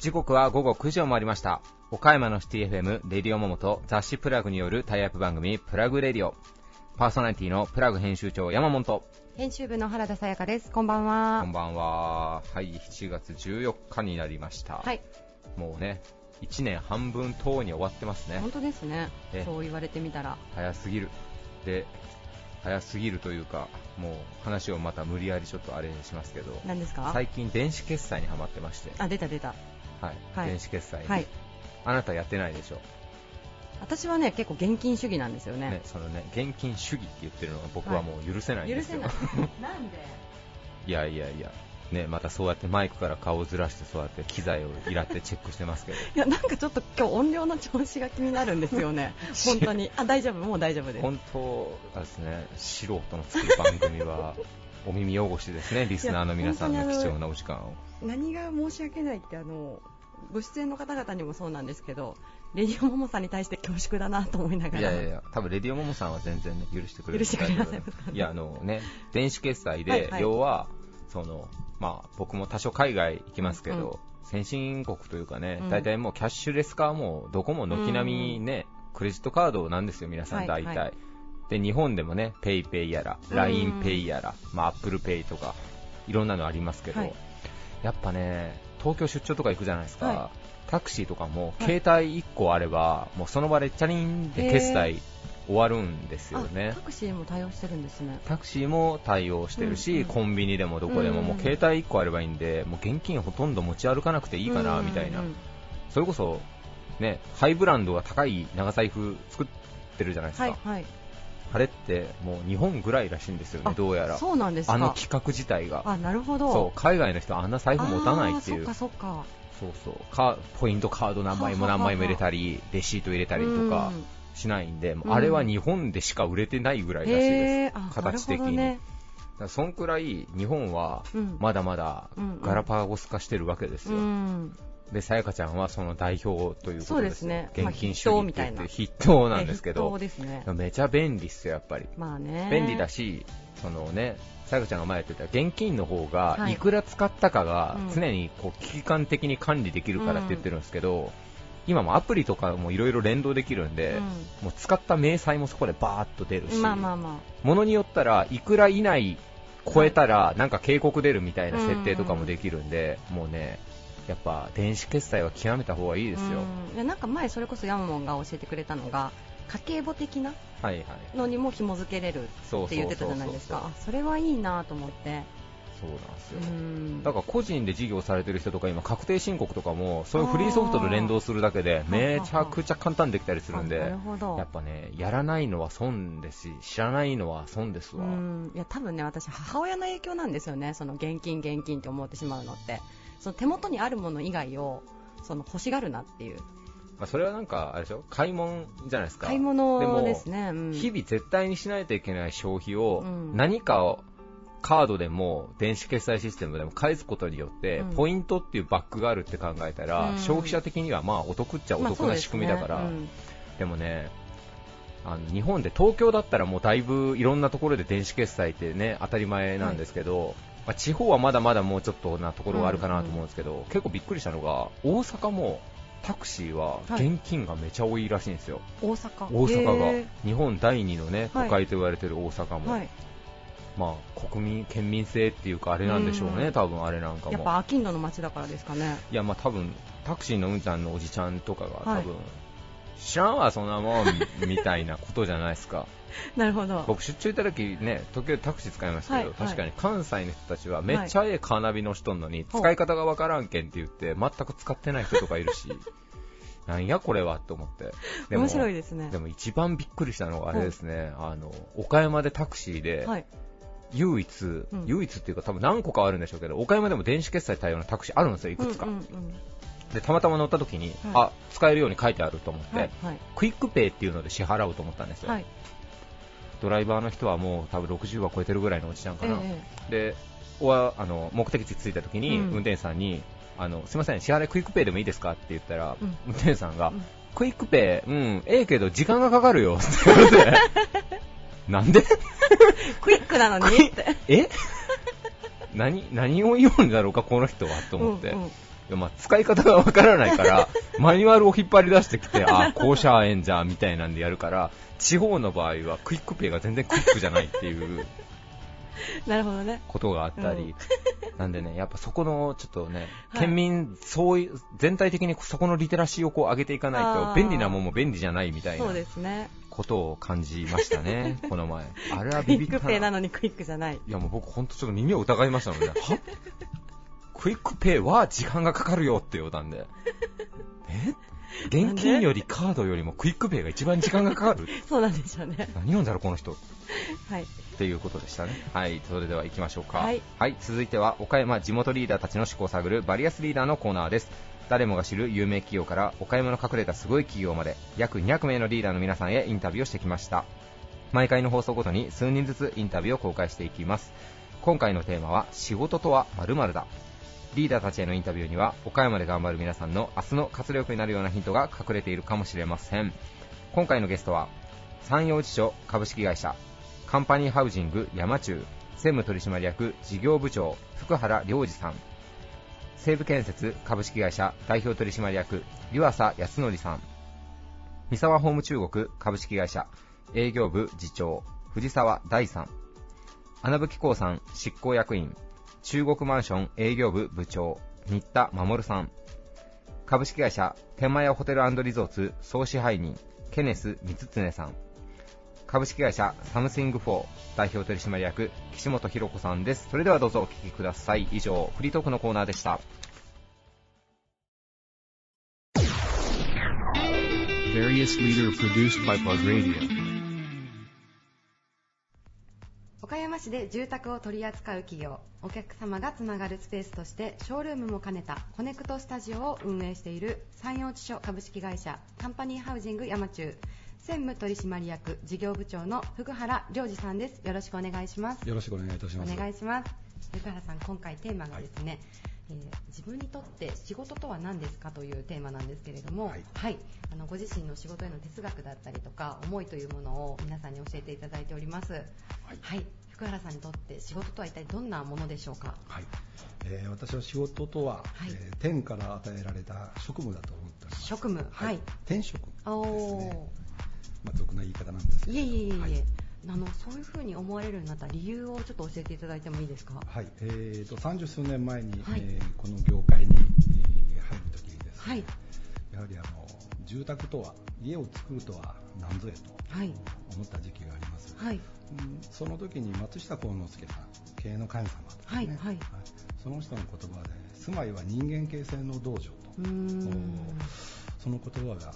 時刻は午後9時を回りました。岡山のシティ FM レディオモモと雑誌プラグによるタイアップ番組プラグレディオ、パーソナリティのプラグ編集長山本と編集部の原田さやかです。こんばんは。こんばんは。はい、7月14日になりました。はい、もうね1年半分等に終わってますね。本当ですね。そう言われてみたら早すぎる。で、早すぎるというか、もう話をまた無理やりちょっとあれにしますけど、何ですか？最近電子決済にハマってまして。あ、出た、はい、はい、電子決済、はい、あなたやってないでしょ。私はね結構現金主義なんですよ ね。そのね現金主義って言ってるのが僕はもう許せないんですよ、はい、許せないなんでいやね、またそうやってマイクから顔をずらしてそうやって機材をいらってチェックしてますけどいやなんかちょっと今日音量の調子が気になるんですよね本当に。あ、大丈夫、もう大丈夫です。本当ですね、素人の作る番組はお耳汚しですねリスナーの皆さんの貴重なお時間を。何が申し訳ないって、ご出演の方々にもそうなんですけど、レディオモモさんに対して恐縮だなと思いながら。いや多分レディオモモさんは全然、ね、許してくれる。許してくれません。いやね、電子決済で、はいはい、要はそのまあ、僕も多少海外行きますけど、うん、先進国というかね、大体もうキャッシュレス化はもうどこも軒並みね、クレジットカードなんですよ皆さん大体、はいはい、で日本でもね PayPay やら LINEPay やら、まあ、Apple Pay とかいろんなのありますけど、はい、やっぱね東京出張とか行くじゃないですか、はい、タクシーとかも携帯1個あれば、はい、もうその場でチャリンで決済終わるんですよね。タクシーも対応してるんですね。タクシーも対応してるし、うんうん、コンビニでもどこでも、もう携帯1個あればいいんで、もう現金ほとんど持ち歩かなくていいかなみたいな、それこそ、ね、ハイブランドが高い長財布作ってるじゃないですか、はいはい、あれってもう日本ぐらいらしいんですよねどうやら。そうなんですか、あの企画自体が。あ、なるほど。そう、海外の人はあんな財布持たないっていう。そうポイントカード何枚も入れたりレシート入れたりとかしないんで、あれは日本でしか売れてないぐらいらしいです、形的に、ね、そんくらい日本はまだまだガラパゴス化してるわけですよ、でさやかちゃんはその代表ということです。そうですね、現金主義って言って筆頭なんですけど、です、ね、めちゃ便利っすよやっぱり、まあ、ね便利だし、そのねさやかちゃんが前言ってた現金の方がいくら使ったかが常にこう危機感的に管理できるからって言ってるんですけど、今もアプリとかもいろいろ連動できるんで、もう使った明細もそこでバーッと出るし、ものによったらいくら以内超えたらなんか警告出るみたいな設定とかもできるんで、もうねやっぱ電子決済は極めた方がいいですよ。いやなんか前それこそヤンモンが教えてくれたのが家計簿的なのにも紐付けれるって言ってたじゃないですか。それはいいなと思って。そうなんですよ。だから個人で事業されてる人とか今確定申告とかもそういうフリーソフトと連動するだけでめちゃくちゃ簡単できたりするんで、やっぱねやらないのは損ですし知らないのは損ですわ。いや多分ね私母親の影響なんですよね、その現金って思ってしまうのって。その手元にあるもの以外をその欲しがるなっていう、まあ、それはなんかあれでしょ、買い物じゃないですか。買い物ですね。でも日々絶対にしないといけない消費を何かをカードでも電子決済システムでも返すことによってポイントっていうバックがあるって考えたら消費者的にはまあお得っちゃお得な仕組みだから。でもね日本で東京だったらもうだいぶいろんなところで電子決済ってね当たり前なんですけど、まあ地方はまだまだもうちょっとなところがあるかなと思うんですけど、結構びっくりしたのが大阪もタクシーは現金がめちゃ多いらしいんですよ。大阪が日本第2のね都会と言われてる大阪も、まあ、県民性っていうかあれなんでしょうね、多分あれなんかもやっぱアキンドの街だからですかね。いやまあ多分タクシーのうんちゃんのおじちゃんとかが多分、知らんわそんなもんみたいなことじゃないですかなるほど。僕出張行った時ね時々タクシー使いましたけど、確かに関西の人たちはめっちゃええカーナビの人なのに、使い方がわからんけんって言って全く使ってない人とかいるしなんやこれはと思って。でも面白いですね。でも一番びっくりしたのがあれですね、岡山でタクシーで、唯一っていうか多分何個かあるんでしょうけど、岡山でも電子決済対応のタクシーあるんですよいくつか、でたまたま乗った時に、あ使えるように書いてあると思って、クイックペイっていうので支払おうと思ったんですよ、ドライバーの人はもう多分60は超えてるぐらいのおじちゃんかな、で目的地着いた時に運転手さんに、すいません支払いクイックペイでもいいですかって言ったら、運転手さんが、クイックペイええけど時間がかかるよって言われてなんでクイックなのにってえ何を言うんだろうかこの人はと思って、うんうん、まあ、使い方がわからないからマニュアルを引っ張り出してきてあこうしゃえんじゃみたいなんでやるから、地方の場合はクイックペイが全然クイックじゃないっていうなるほどね、ことがあったり、うん、なんでねやっぱそこのちょっとね県民、はい、そういう全体的にそこのリテラシーをこう上げていかないと便利なもんも便利じゃないみたいなことを感じましたねこの前あれはビビったな。クイックペイなのにクイックじゃない。いやもう僕本当ちょっと耳を疑いましたもんねはクイックペイは時間がかかるよって言うたんでえ現金よりカードよりもクイックペイが一番時間がかかるそうなんでしょうね。何なんだろうこの人はいということでしたね。はいそれでは行きましょうか。はい、はい、続いては岡山地元リーダーたちの思考を探るバリアスリーダーのコーナーです。誰もが知る有名企業から岡山の隠れたすごい企業まで約200名のリーダーの皆さんへインタビューをしてきました。毎回の放送ごとに数人ずつインタビューを公開していきます。今回のテーマは仕事とは〇〇だ。リーダーたちへのインタビューには岡山で頑張る皆さんの明日の活力になるようなヒントが隠れているかもしれません。今回のゲストは三陽地所株式会社カンパニーハウジング山中専務取締役事業部長福原良二さん、西武建設株式会社代表取締役湯浅康則さん、三沢ホーム中国株式会社営業部次長藤沢大さん、穴吹興産執行役員中国マンション営業部部長新田守さん、株式会社天満屋ホテル&リゾーツ総支配人ケネス光恒さん、株式会社サムシング4代表取締役岸本博子さんです。それではどうぞお聞きください。以上フリートークのコーナーでした。岡山市で住宅を取り扱う企業、お客様がつながるスペースとしてショールームも兼ねたコネクトスタジオを運営している三陽地所株式会社カンパニーハウジング山中専務取締役事業部長の福原良二さんです。よろしくお願いします。よろしくお願いいたします。お願いします。福原さん、今回テーマがですね、はい、自分にとって仕事とは何ですかというテーマなんですけれども、はい、はい、ご自身の仕事への哲学だったりとか思いというものを皆さんに教えていただいております。はい、はい、福原さんにとって仕事とは一体どんなものでしょうか。はい、私は仕事とは、はい、天から与えられた職務だと思っております。職務、はい、はい、天職ですね。まあ、俗な言い方なんですけど。いえ、そういうふうに思われるようになった理由をちょっと教えていただいてもいいですか。はい、30数年前に、はい、この業界に、入るときにですね、はい、やはり住宅とは家を作るとは何ぞやと思った時期があります、はい、その時に松下幸之助さん経営の神様ですね、はいはいはい、その人の言葉で住まいは人間形成の道場とその言葉が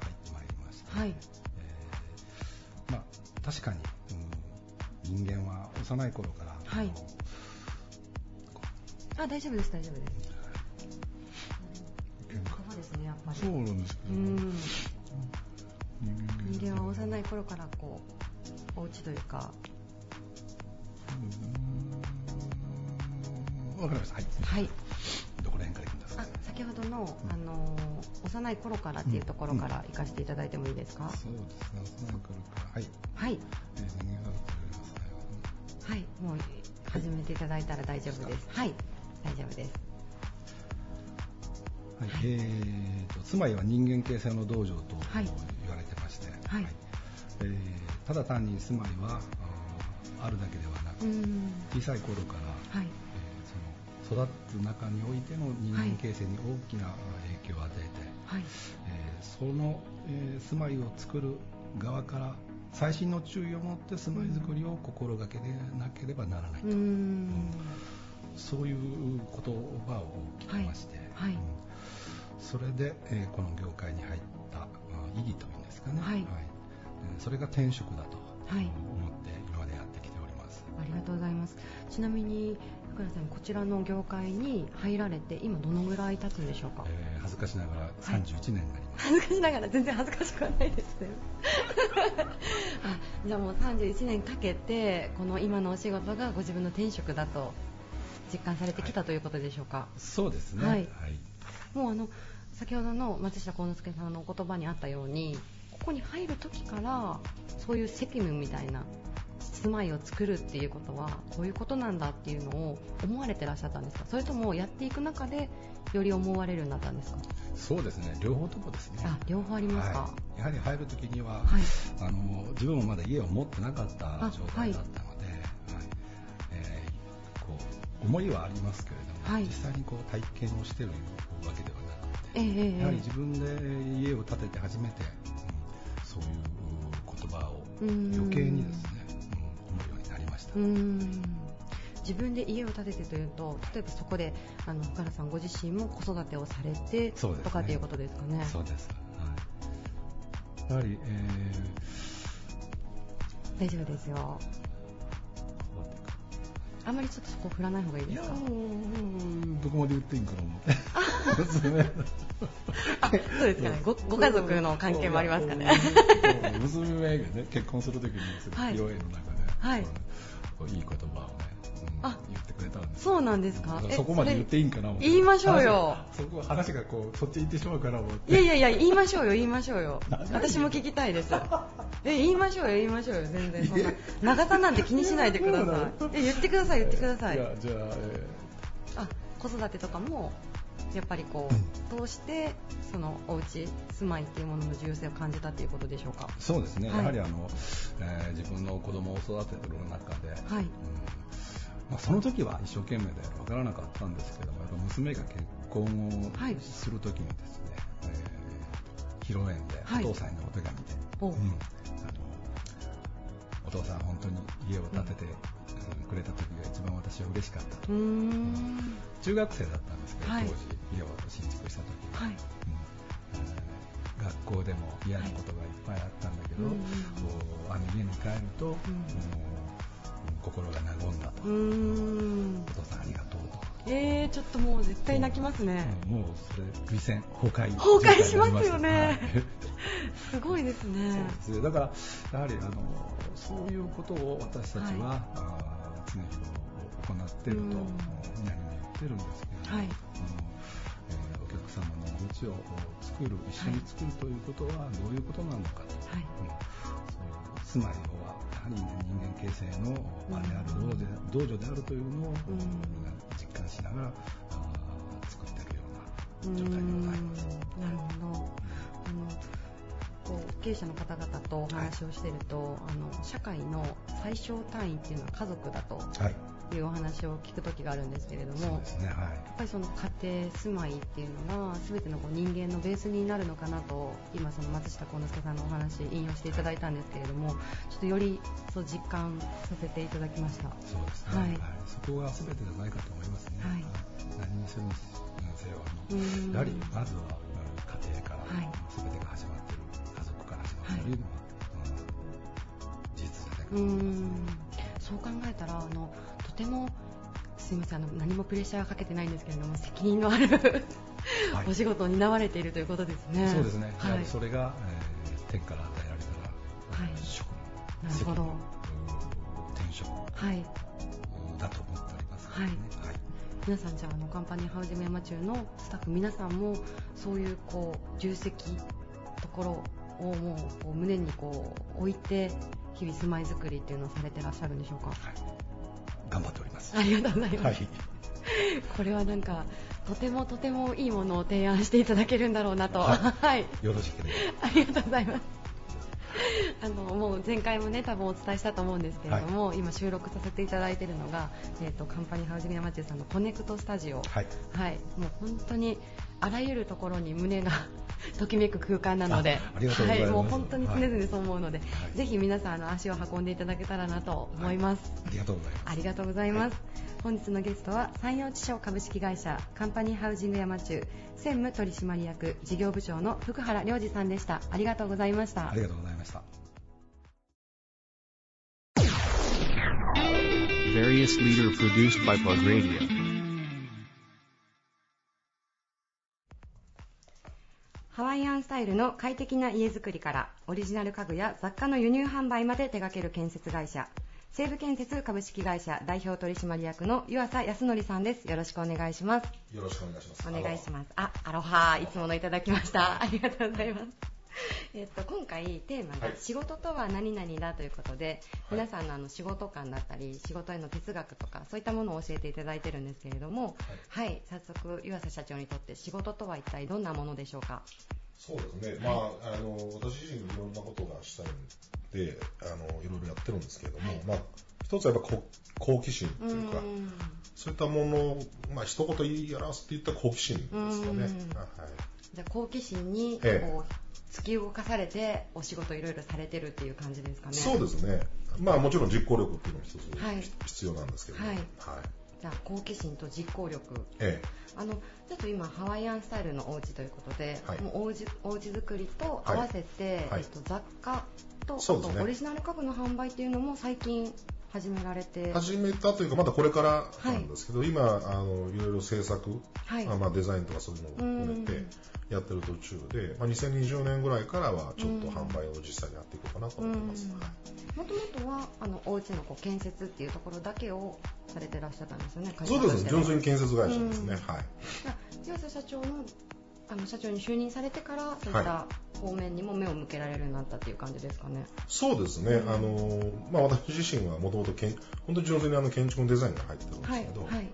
入ってまいりました、ね、はい、まあ、確かに、人間は幼い頃から、はい、大丈夫です、川ですね、やっぱりそうなんですけど、人間は幼い頃からこうお家というか、わかりました、はい、はい、どこら辺からいくんですか。先ほどの、幼い頃からっていうところから生かしていただいてもいいですか。そうですね、幼い頃から、はい、はい、はい、もう始めていただいたら大丈夫です。はい、大丈夫です。はい、はい、住まいは人間形成の道場と言われてまして、はい、はい、ただ単に住まいはあるだけではなく、小さい頃から、はい、育つ中においての人間形成に大きな影響を与えて、はい、その、住まいを作る側から細心の注意を持って住まいづくりを心がけなければならないと、そういう言葉を聞きまして、はいはい、それで、この業界に入った意義というんですかね、はいはい、それが天職だと思って今までやってきております、はい、ありがとうございます。ちなみに福原さん、こちらの業界に入られて今どのぐらい経つんでしょうか。恥ずかしながら31年になります、はい、恥ずかしながら全然恥ずかしくはないですねあ、じゃあもう31年かけてこの今のお仕事がご自分の天職だと実感されてきた、はい、ということでしょうか。そうですね、はいはい、もう先ほどの松下幸之助さんのお言葉にあったようにここに入る時からそういう責務みたいな住まいを作るっていうことはこういうことなんだっていうのを思われてらっしゃったんですか、それともやっていく中でより思われるようになったんですか。そうですね、両方ともですね。あ、両方ありますか。はい、やはり入るときには、はい、自分もまだ家を持ってなかった状態だったので、はいはい、こう思いはありますけれども、はい、実際にこう体験をしているわけではなくて、やはり自分で家を建てて初めて、そういう言葉を余計にですね、思うようになりました。自分で家を建ててというと、例えばそこで岡田さんご自身も子育てをされてとかということですかね。そうです、はい、やはり、大丈夫ですよ。あまりちょっとそこ振らない方がいいですか。どこまで言っていいんかな思ってあ、そうですかね。ご家族の関係もありますかね。娘がね、結婚するときに披露宴の中で、はい、いい言葉をね、言ってくれたんです。そうなんですか。そこまで言っていいんかな思って。言いましょうよ。話がこうそっち行ってしまうから思って。いや言いましょうよ言いましょうよ。私も聞きたいです。言いましょうよ言いましょうよ、全然そんな長さなんて気にしないでください。言ってください言ってください。いやじゃあ、子育てとかも。やっぱりこう通してそのお家住まいっていうものの重要性を感じたということでしょうか。そうですね、はい、やはり自分の子供を育てている中で、はい、その時は一生懸命で分からなかったんですけど、娘が結婚をする時にですね、はい、披露宴でお父さんのお手紙で、はい、お父さん本当に家を建てて、くれた時が一番私は嬉しかったと。中学生だったんですけど、当時家を新築した時は、はい、学校でも嫌なことがいっぱいあったんだけど、家に帰ると、心が和んだと。お父さんありがとうと。ちょっともう絶対泣きますね。もうそれ涙腺崩壊しますよね。すごいですね。そうです。だからやはりそういうことを私たちは、常日頃行っていると何も言ってるんですけど、はい、お客様のお家を作る、一緒に作るということはどういうことなのかと、はい、そういう住まいはやはり人間形成の場である、道場であるというのを、実感しながら作っているような状態でございます。なるほど。経営者の方々とお話をしていると、はい、社会の最小単位っていうのは家族だというお話を聞く時があるんですけれども、やっぱりその家庭住まいっていうのが全ての人間のベースになるのかなと、今その松下幸之助さんのお話引用していただいたんですけれども、ちょっとよりそう実感させていただきました。そうですね、はいはい、そこが全てじゃないかと思いますね、はい、何にせよやはりまずは家庭から全てが始まっている、家族から始まっているのは、事実じゃないかと思いますね。そう考えたらとてもすみません、何もプレッシャーかけてないんですけれども、責任のあるお仕事を担われているということですね。そうですね、はい、やはりそれが、天から与えられたら、はい、職務、転職、はい、だと思っておりますからね、はいはい。皆さん、じゃあカンパニーハウジム山中のスタッフ皆さんもそういう重責ところをもう胸に置いて日々住まいづくりっていうのをされてらっしゃるんでしょうか。はい、頑張っております。ありがとうございます、はい、これはなんかとてもとてもいいものを提案していただけるんだろうなと、はいはい、よろしく、ね、ありがとうございます。もう前回もね多分お伝えしたと思うんですけれども、はい、今収録させていただいているのが、カンパニーハウジム山中さんのコネクトスタジオ、はいはい、もう本当にあらゆるところに胸がときめく空間なので、はい、もう本当に常々そう思うので、はい、ぜひ皆さん足を運んでいただけたらなと思います、はい、ありがとうございます。ありがとうございます、はい、本日のゲストは山陽地所株式会社カンパニーハウジング山中専務取締役事業部長の福原良二さんでした。ありがとうございました。ありがとうございました。Various leader produced by Plug Radio。ハワイアンスタイルの快適な家づくりからオリジナル家具や雑貨の輸入販売まで手掛ける建設会社西武建設株式会社代表取締役の湯浅康則さんです。よろしくお願いします。よろしくお願いします。お願いします。あ、アロハ、いつものいただきました。ありがとうございます。今回テーマが仕事とは何々だということで、はい、皆さんの仕事観だったり仕事への哲学とかそういったものを教えていただいてるんですけれども、はい、はい、早速湯浅社長にとって仕事とは一体どんなものでしょうか。そうですね、まあ、私自身いろんなことがしたいのでいろいろやってるんですけれども、はい、まあ、一つはやっぱ好奇心というかそういったものを、まあ、一言言い表すっていった好奇心ですかね。はい、じゃあ好奇心にこう突き動かされてお仕事いろいろされてるっていう感じですかね。そうですね、まあ、もちろん実行力っていうのも一つ、はい、必要なんですけど、はいはい、じゃあ好奇心と実行力、ちょっと今ハワイアンスタイルのお家ということで、はい、もうおうち作りと合わせて、はいはい、雑貨と、あとオリジナル家具の販売っていうのも最近始めたというかまだこれからなんですけど、はい、今いろいろ制作、はい、まあ、デザインとかそういうのを含めてやってる途中で、まあ、2020年ぐらいからはちょっと販売を実際にやっていこうかなと思います。もともとはお家の建設っていうところだけをされてらっしゃったんですよね。そうですね、純粋に建設会社ですね。湯浅社長の社長に就任されてからそういった方面にも目を向けられるようになったっていう感じですかね。はい、そうですね、まあ、私自身はもともと本当に純粋に建築のデザインが入ってるんですけど、はいはい、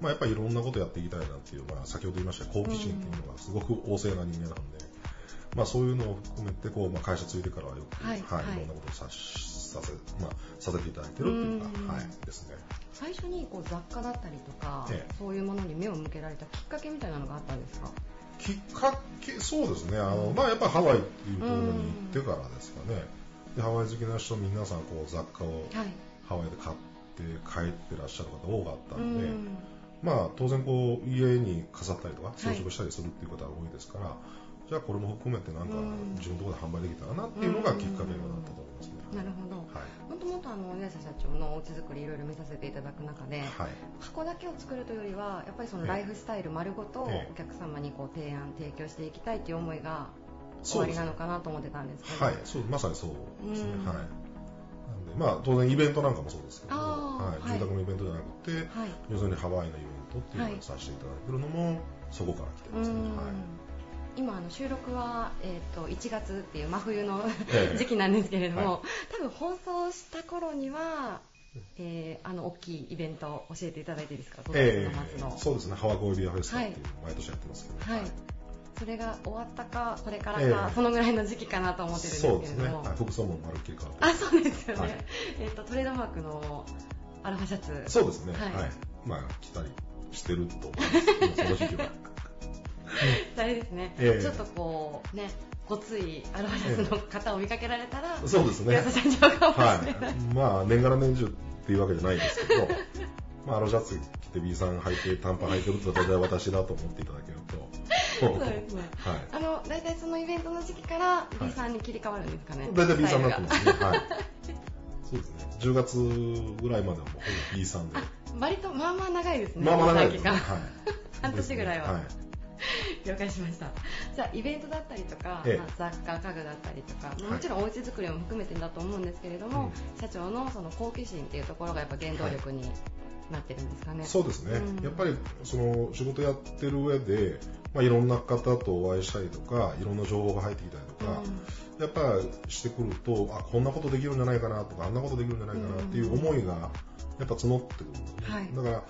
まあ、やっぱりいろんなことやっていきたいなっていう、まあ、先ほど言いました好奇心っていうのがすごく旺盛な人間なので、まあ、そういうのを含めてこう、まあ、会社ついてからはよく、はいはいはい、いろんなことをさせていただいてるっていうか、はい、ですね。最初に雑貨だったりとか、そういうものに目を向けられたきっかけみたいなのがあったんですか。きっかけ、そうですね、まあ、やっぱハワイっていうところに行ってからですかね。でハワイ好きな人皆さんこう雑貨をハワイで買って帰ってらっしゃる方多かったので、まあ、当然こう家に飾ったりとか装飾したりするっていう方が多いですから、はい、じゃあこれも含めてなんか自分のところで販売できたらなっていうのがきっかけになったと思いますね。なるほど。もともと湯浅社長のおうち作りいろいろ見させていただく中で、はい、箱だけを作るというよりはやっぱりそのライフスタイル丸ごとお客様にこう提供していきたいという思いが終わりなのかなと思ってたんですけど、はい、そう、まさにそうですね。はい、まあ、当然イベントなんかもそうですけど、はい、住宅のイベントじゃなくて、はい、要するにハワイのイベントっていうのをさせていただくのも、はい、そこから来てますね。今収録は、1月っていう真冬の時期なんですけれども、はい、多分放送した頃には、大きいイベントを教えていただいていいですか。そうですね、ハワコイビアフェスタっていうのを毎年やってますけど、はいはい、それが終わったかこれからか、そのぐらいの時期かなと思ってるんですけれども、そうですね、はい、服装もまるっきり変わって、あ、そうですよね、はい、トレードマークのアロハシャツ、そうですね、はいはい、まあ、着たりしてると思いますその時期はあれですね、ちょっとこうねごついアロハシャツの方を見かけられたら、そうですね、はい、まあ、年がら年中っていうわけじゃないですけどまあ、アロシャツ着て B さん履いて短パン履いてるって大体私だと思っていただけるとそうですね、はい、大体そのイベントの時期から B さんに切り替わるんですかね。大体 B さんになってますねはい、そうですね、10月ぐらいまではもう B さんで、割とまあまあ長いですね。まあまあ長いですね、はい、半年ぐらいは、はい、了解しました。じゃあイベントだったりとか、雑貨家具だったりとか、もちろんおうち作りも含めてだと思うんですけれども、はい、社長のその好奇心っていうところがやっぱ原動力になってるんですかね。はい、そうですね、やっぱりその仕事やってる上で、まあ、いろんな方とお会いしたりとかいろんな情報が入ってきたりとか、やっぱしてくると、あ、こんなことできるんじゃないかなとかあんなことできるんじゃないかなっていう思いがやっぱ募ってくるんですね。はい、だから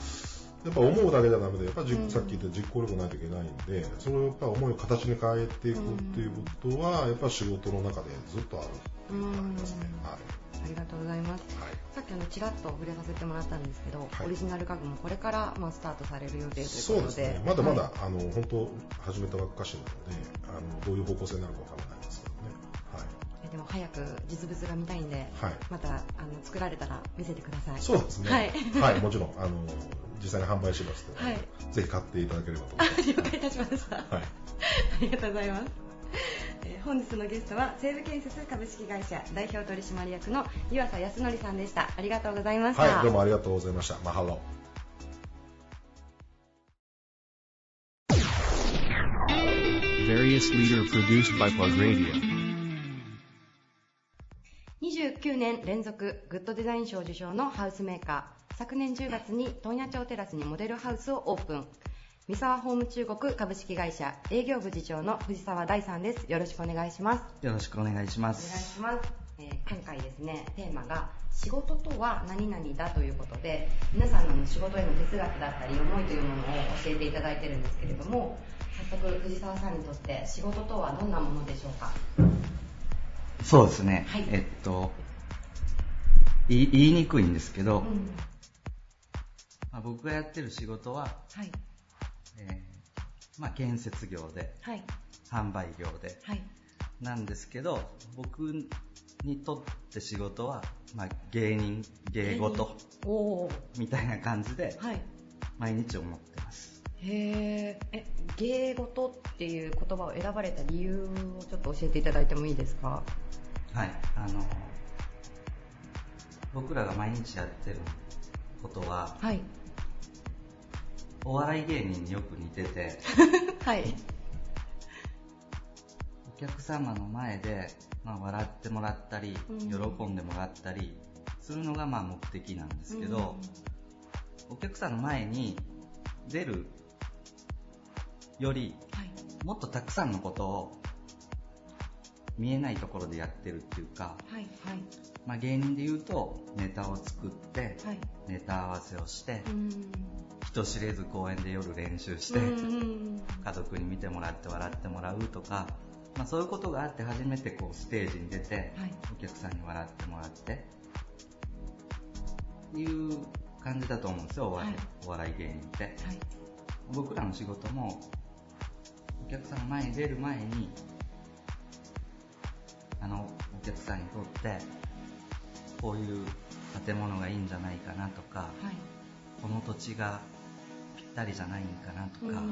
やっぱ思うだけじゃダメで、やっぱさっき言った実行力ないといけないんで、それをやっぱ思いを形に変えていくっていうことはやっぱ仕事の中でずっとあるっていうのがありますね。はい、ありがとうございます。はい、さっきちらっと触れさせてもらったんですけど、はい、オリジナル家具もこれから、まあ、スタートされる予定ということで、そうですね、まだまだ、はい、本当始めたばっかしなのでどういう方向性になるかわからないですけどね。はい、でも早く実物が見たいんで、はい、また作られたら見せてください。そうですね、はいはい、もちろん実際に販売しますので、はい、ぜひ買っていただければと思います。了解いたしました、はい、ありがとうございます。本日のゲストは西武建設株式会社代表取締役の湯浅康則さんでした。ありがとうございました。はい、どうもありがとうございました。マハロ。29年連続グッドデザイン賞受賞のハウスメーカー、昨年10月に問屋町テラスにモデルハウスをオープン。三沢ホーム中国株式会社営業部次長の藤沢大さんです。よろしくお願いします。よろしくお願いします。お願いします。今回ですね、テーマが仕事とは何々だということで、皆さんの仕事への哲学だったり思いというものを教えていただいているんですけれども、早速藤沢さんにとって仕事とはどんなものでしょうか？そうですね、はい、言いにくいんですけど、僕がやってる仕事は、はい、建設業で、はい、販売業で、はい、なんですけど、僕にとって仕事は、芸事みたいな感じで、はい、毎日思ってます。へえ。芸事っていう言葉を選ばれた理由をちょっと教えていただいてもいいですか？はい、僕らが毎日やってることは、はい、お笑い芸人によく似ててはい、お客様の前で、笑ってもらったり、喜んでもらったりするのが目的なんですけど、お客さんの前に出るより、はい、もっとたくさんのことを見えないところでやってるっていうか、はいはい、芸人で言うとネタを作って、はい、ネタ合わせをして、人知れず公園で夜練習して、家族に見てもらって笑ってもらうとか、そういうことがあって初めてステージに出て、はい、お客さんに笑ってもらっていう感じだと思うんですよ、はい、お笑い芸人って、はい、僕らの仕事もお客さんの前に出る前にお客さんにとってこういう建物がいいんじゃないかなとか、はい、この土地がぴったりじゃないかなとか、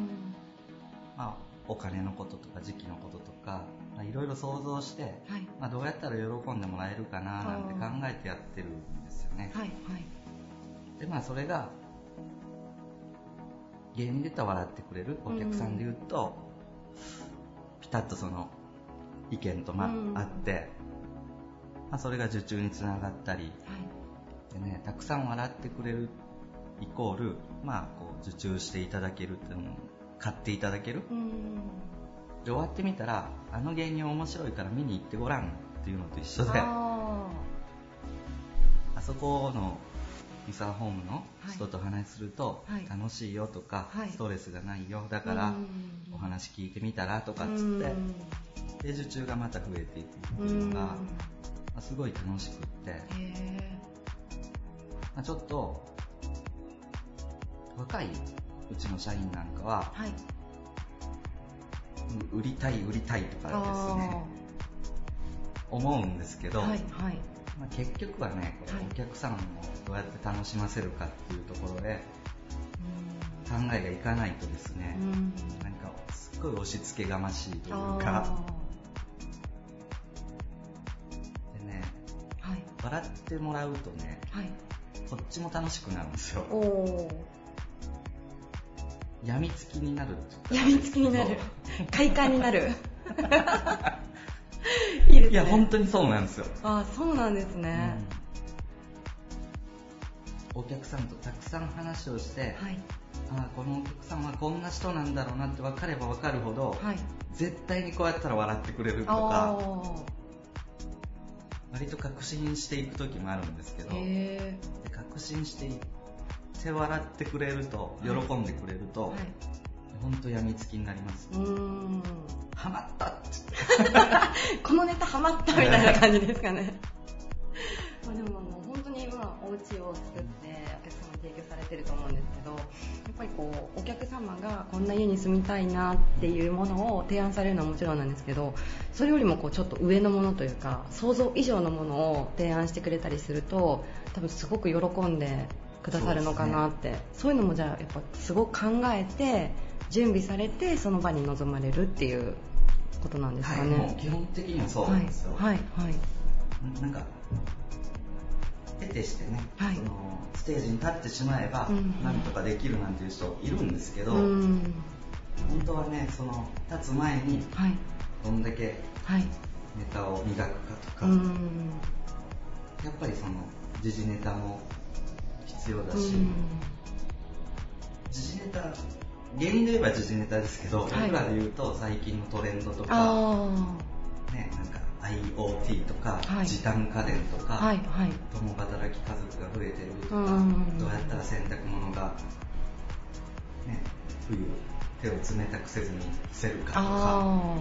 お金のこととか時期のこととか、いろいろ想像して、はい、どうやったら喜んでもらえるかななんて考えてやってるんですよね。はいはい。で、それが芸人で言ったら笑ってくれる、お客さんで言うと、ピタッとその意見とあって、それが受注につながったり、はい、でね、たくさん笑ってくれるイコール、受注していただけるっていうのを買っていただける、で終わってみたら、あの芸人面白いから見に行ってごらんっていうのと一緒で、 あそこのミサホームの人と話すると、はい、楽しいよとか、はい、ストレスがないよだからお話聞いてみたらとかっつって、で受注がまた増えていくっていうのが、すごい楽しくって、へ、ちょっと若いうちの社員なんかは、はい、売りたいとかですね、思うんですけど、はいはい、結局はね、お客さんをどうやって楽しませるかっていうところで、考えがいかないとですね、すっごい押し付けがましいというかでね、はい、笑ってもらうとね、はい、こっちも楽しくなるんですよ。病みつきになる。病みつきになる。快感になる。いいですね。いや、本当にそうなんですよ。あ、そうなんですね、お客さんとたくさん話をして、はい、このお客さんはこんな人なんだろうなって分かれば分かるほど、はい、絶対にこうやったら笑ってくれるとか、割と確信していく時もあるんですけど、で、確信していく笑ってくれると、喜んでくれると、はい、本当病みつきになります。ハマったっつってこのネタハマったみたいな感じですかね。でも本当に今お家を作ってお客様に提供されてると思うんですけど、やっぱりお客様がこんな家に住みたいなっていうものを提案されるのはもちろんなんですけど、それよりもちょっと上のものというか、想像以上のものを提案してくれたりすると、多分すごく喜んでくださるのかなって。そういうのもじゃあやっぱすごく考えて準備されてその場に臨まれるっていうことなんですかね。はい、もう基本的にはそうなんですよ。はいはいはい、なんか出てしてね、はい、ステージに立ってしまえば何とかできるなんていう人いるんですけど、本当はね、その立つ前にどんだけネタを磨くかとか、やっぱりその時事ネタも必要だし、時事ネタ芸人で言えば時事ネタですけど、僕らで言うと最近のトレンドとか、ね、なんか IoT とか、時短家電とか、共働き家族が増えてるとか、どうやったら洗濯物が、ね、冬手を冷たくせずに干せるかとか、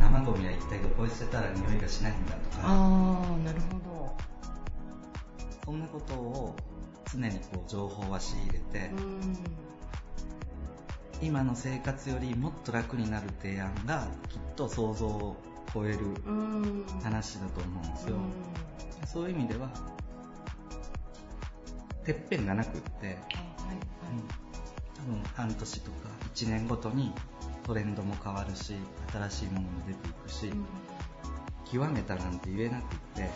生ゴミは一体どこに捨てたら匂いがしないんだとか、なるほど。そんなことを常にこう情報は仕入れて、今の生活よりもっと楽になる提案がきっと想像を超える話だと思うんですよ。そういう意味ではてっぺんがなくって、多分半年とか1年ごとにトレンドも変わるし、新しいものも出ていくし、極めたなんて言えなくって、い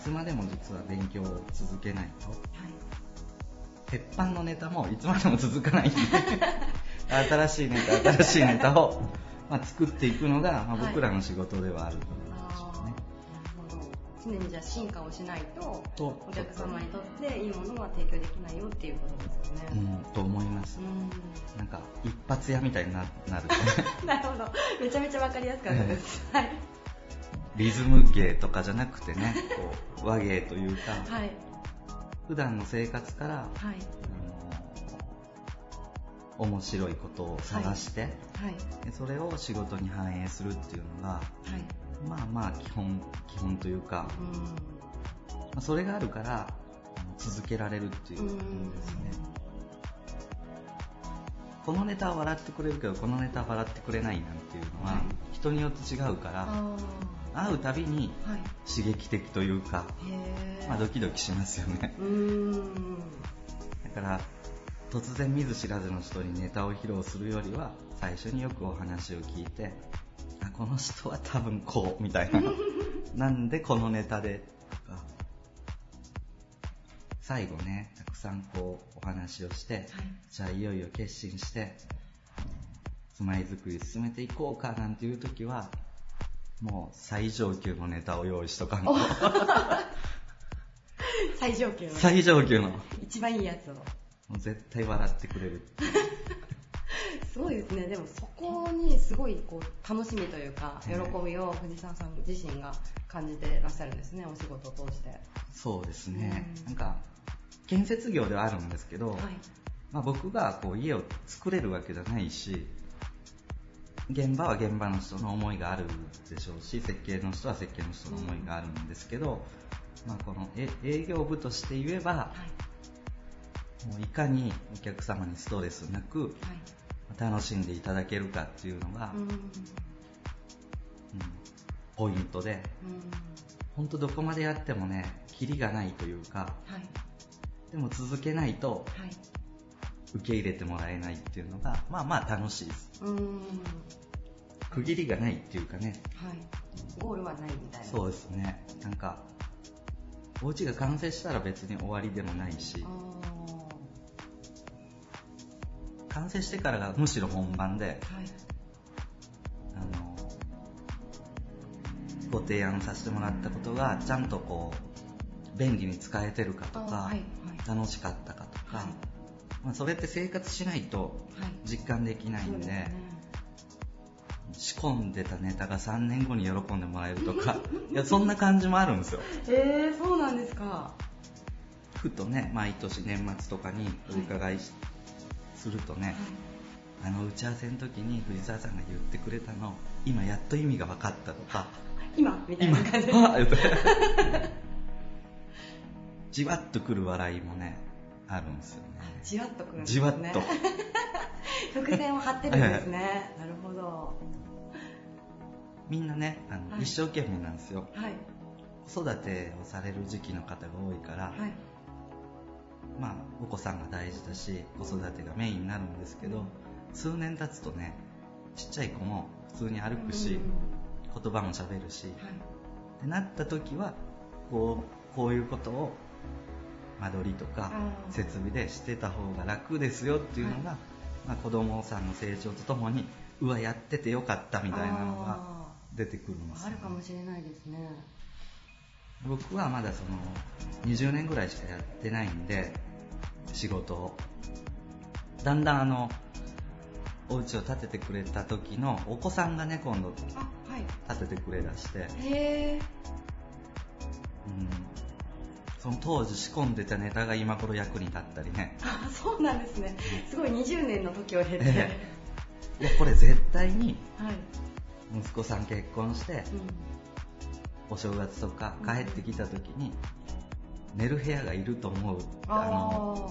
つまでも実は勉強を続けないと、鉄板のネタもいつまでも続かないんで新しいネタを作っていくのが僕らの仕事ではあると思うんでしょうね。常にじゃあ進化をしないとお客様にとっていいものは提供できないよっていうことですよね。と思います。なんか一発屋みたいになるなるほど、めちゃめちゃ分かりやすかったです、リズム芸とかじゃなくてね、こう和芸というか、普段の生活から、面白いことを探して、それを仕事に反映するっていうのが、基本というか、それがあるから続けられるっていう感じですね。このネタは笑ってくれるけどこのネタは笑ってくれないなんていうのは人によって違うから、会うたびに刺激的というか、ドキドキしますよね。だから突然見ず知らずの人にネタを披露するよりは最初によくお話を聞いて、あ、この人は多分こうみたいななんでこのネタでとか、最後ね、たくさんこうお話をして、じゃあいよいよ決心して住まいづくり進めていこうかなんていう時はもう最上級のネタを用意しとかんと最上級の一番いいやつをもう絶対笑ってくれるすごいですね。でもそこにすごいこう楽しみというか喜びを藤沢さん自身が感じてらっしゃるんですね、お仕事を通して。そうですね、なんか建設業ではあるんですけど、僕がこう家を作れるわけじゃないし、現場は現場の人の思いがあるでしょうし、設計の人は設計の人の思いがあるんですけど、この営業部として言えば、もういかにお客様にストレスなく楽しんでいただけるかっていうのが、ポイントで、本当どこまでやってもねキリがないというか、でも続けないと受け入れてもらえないっていうのが楽しいです。区切りがないっていうかね、ゴールはないみたいな。そうですね、なんかお家が完成したら別に終わりでもないし、完成してからがむしろ本番で、ご提案させてもらったことがちゃんとこう便利に使えてるかとか、楽しかったかとか、それって生活しないと実感できないんで、仕込んでたネタが3年後に喜んでもらえるとかいや、そんな感じもあるんですよ。そうなんですか。ふとね、毎年年末とかにお伺いするとね、打ち合わせの時に藤沢さんが言ってくれたの、今やっと意味が分かったとか、今みたいな感じじわっとくる笑いもねあるんですよね。じわっとくるんですね。じわっと伏線を張ってるんですねなるほど。みんなね、一生懸命なんですよ。子育てをされる時期の方が多いから、お子さんが大事だし子育てがメインになるんですけど、数年経つとね、ちっちゃい子も普通に歩くし、言葉も喋るし、ってなった時はこういうことを間取りとか設備でしてた方が楽ですよっていうのが、子供さんの成長とともに、うわやっててよかったみたいなのが出てくるんですよね。あるかもしれないですね。僕はまだその20年ぐらいしかやってないんで、仕事をだんだんお家を建ててくれた時のお子さんがね今度建ててくれだして、へー、うん、その当時仕込んでたネタが今頃役に立ったりね。あ、そうなんですね。すごい20年の時を経て、いやこれ絶対に息子さん結婚して、はい、お正月とか帰ってきた時に寝る部屋がいると思う、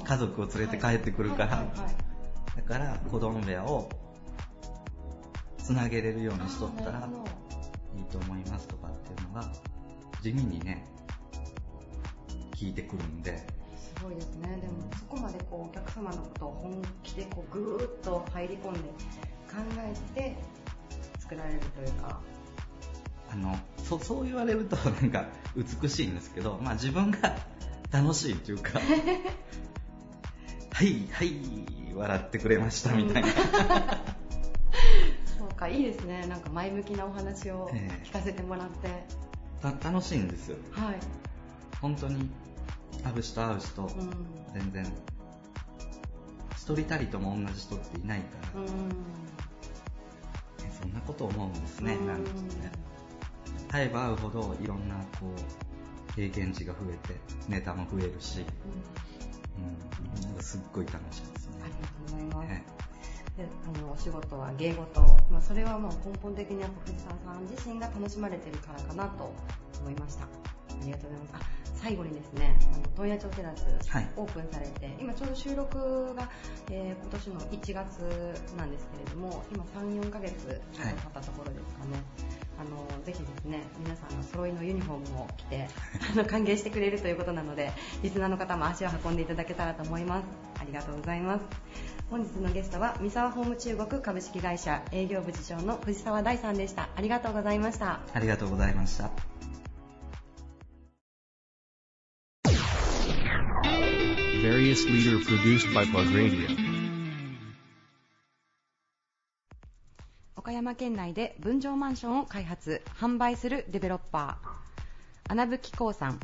家族を連れて帰ってくるから、はいはいはいはい、だから子供部屋をつなげれるようにしとったらいいと思いますとかっていうのが地味にね聞いてくるんで、すごいですね。でもそこまでこうお客様のことを本気でこうぐーっと入り込んで考えて作られるというか、そう言われるとなんか美しいんですけど、まあ自分が楽しいというかはいはい笑ってくれましたみたいな、うん、そうか、いいですね。なんか前向きなお話を聞かせてもらって、楽しいんですよ、はい、本当に会う人会う人、うん、全然一人たりとも同じ人っていないから、うん、そんなこと思うんですね、うん、なんですね。会えば会うほどいろんなこう経験値が増えてネタも増えるし、うんうん、すっごい楽しいですね。ありがとうございます、でお仕事は芸事、まあ、それはもう根本的にやっぱ藤沢さん自身が楽しまれてるからかなと思いました。ありがとうございます。最後にですね、問屋町テラスオープンされて、はい、今ちょうど収録が、今年の1月なんですけれども、今 3,4 ヶ月経ったところですかね、はい、ぜひですね皆さんの揃いのユニフォームを着て歓迎してくれるということなので、リスナーの方も足を運んでいただけたらと思います。ありがとうございます。本日のゲストは三沢ホーム中国株式会社営業部次長の藤沢大さんでした。ありがとうございました。ありがとうございました。Various leader produced by Plug Radio。 岡山県内で分譲マンションを開発販売するデベロッパー、穴吹興産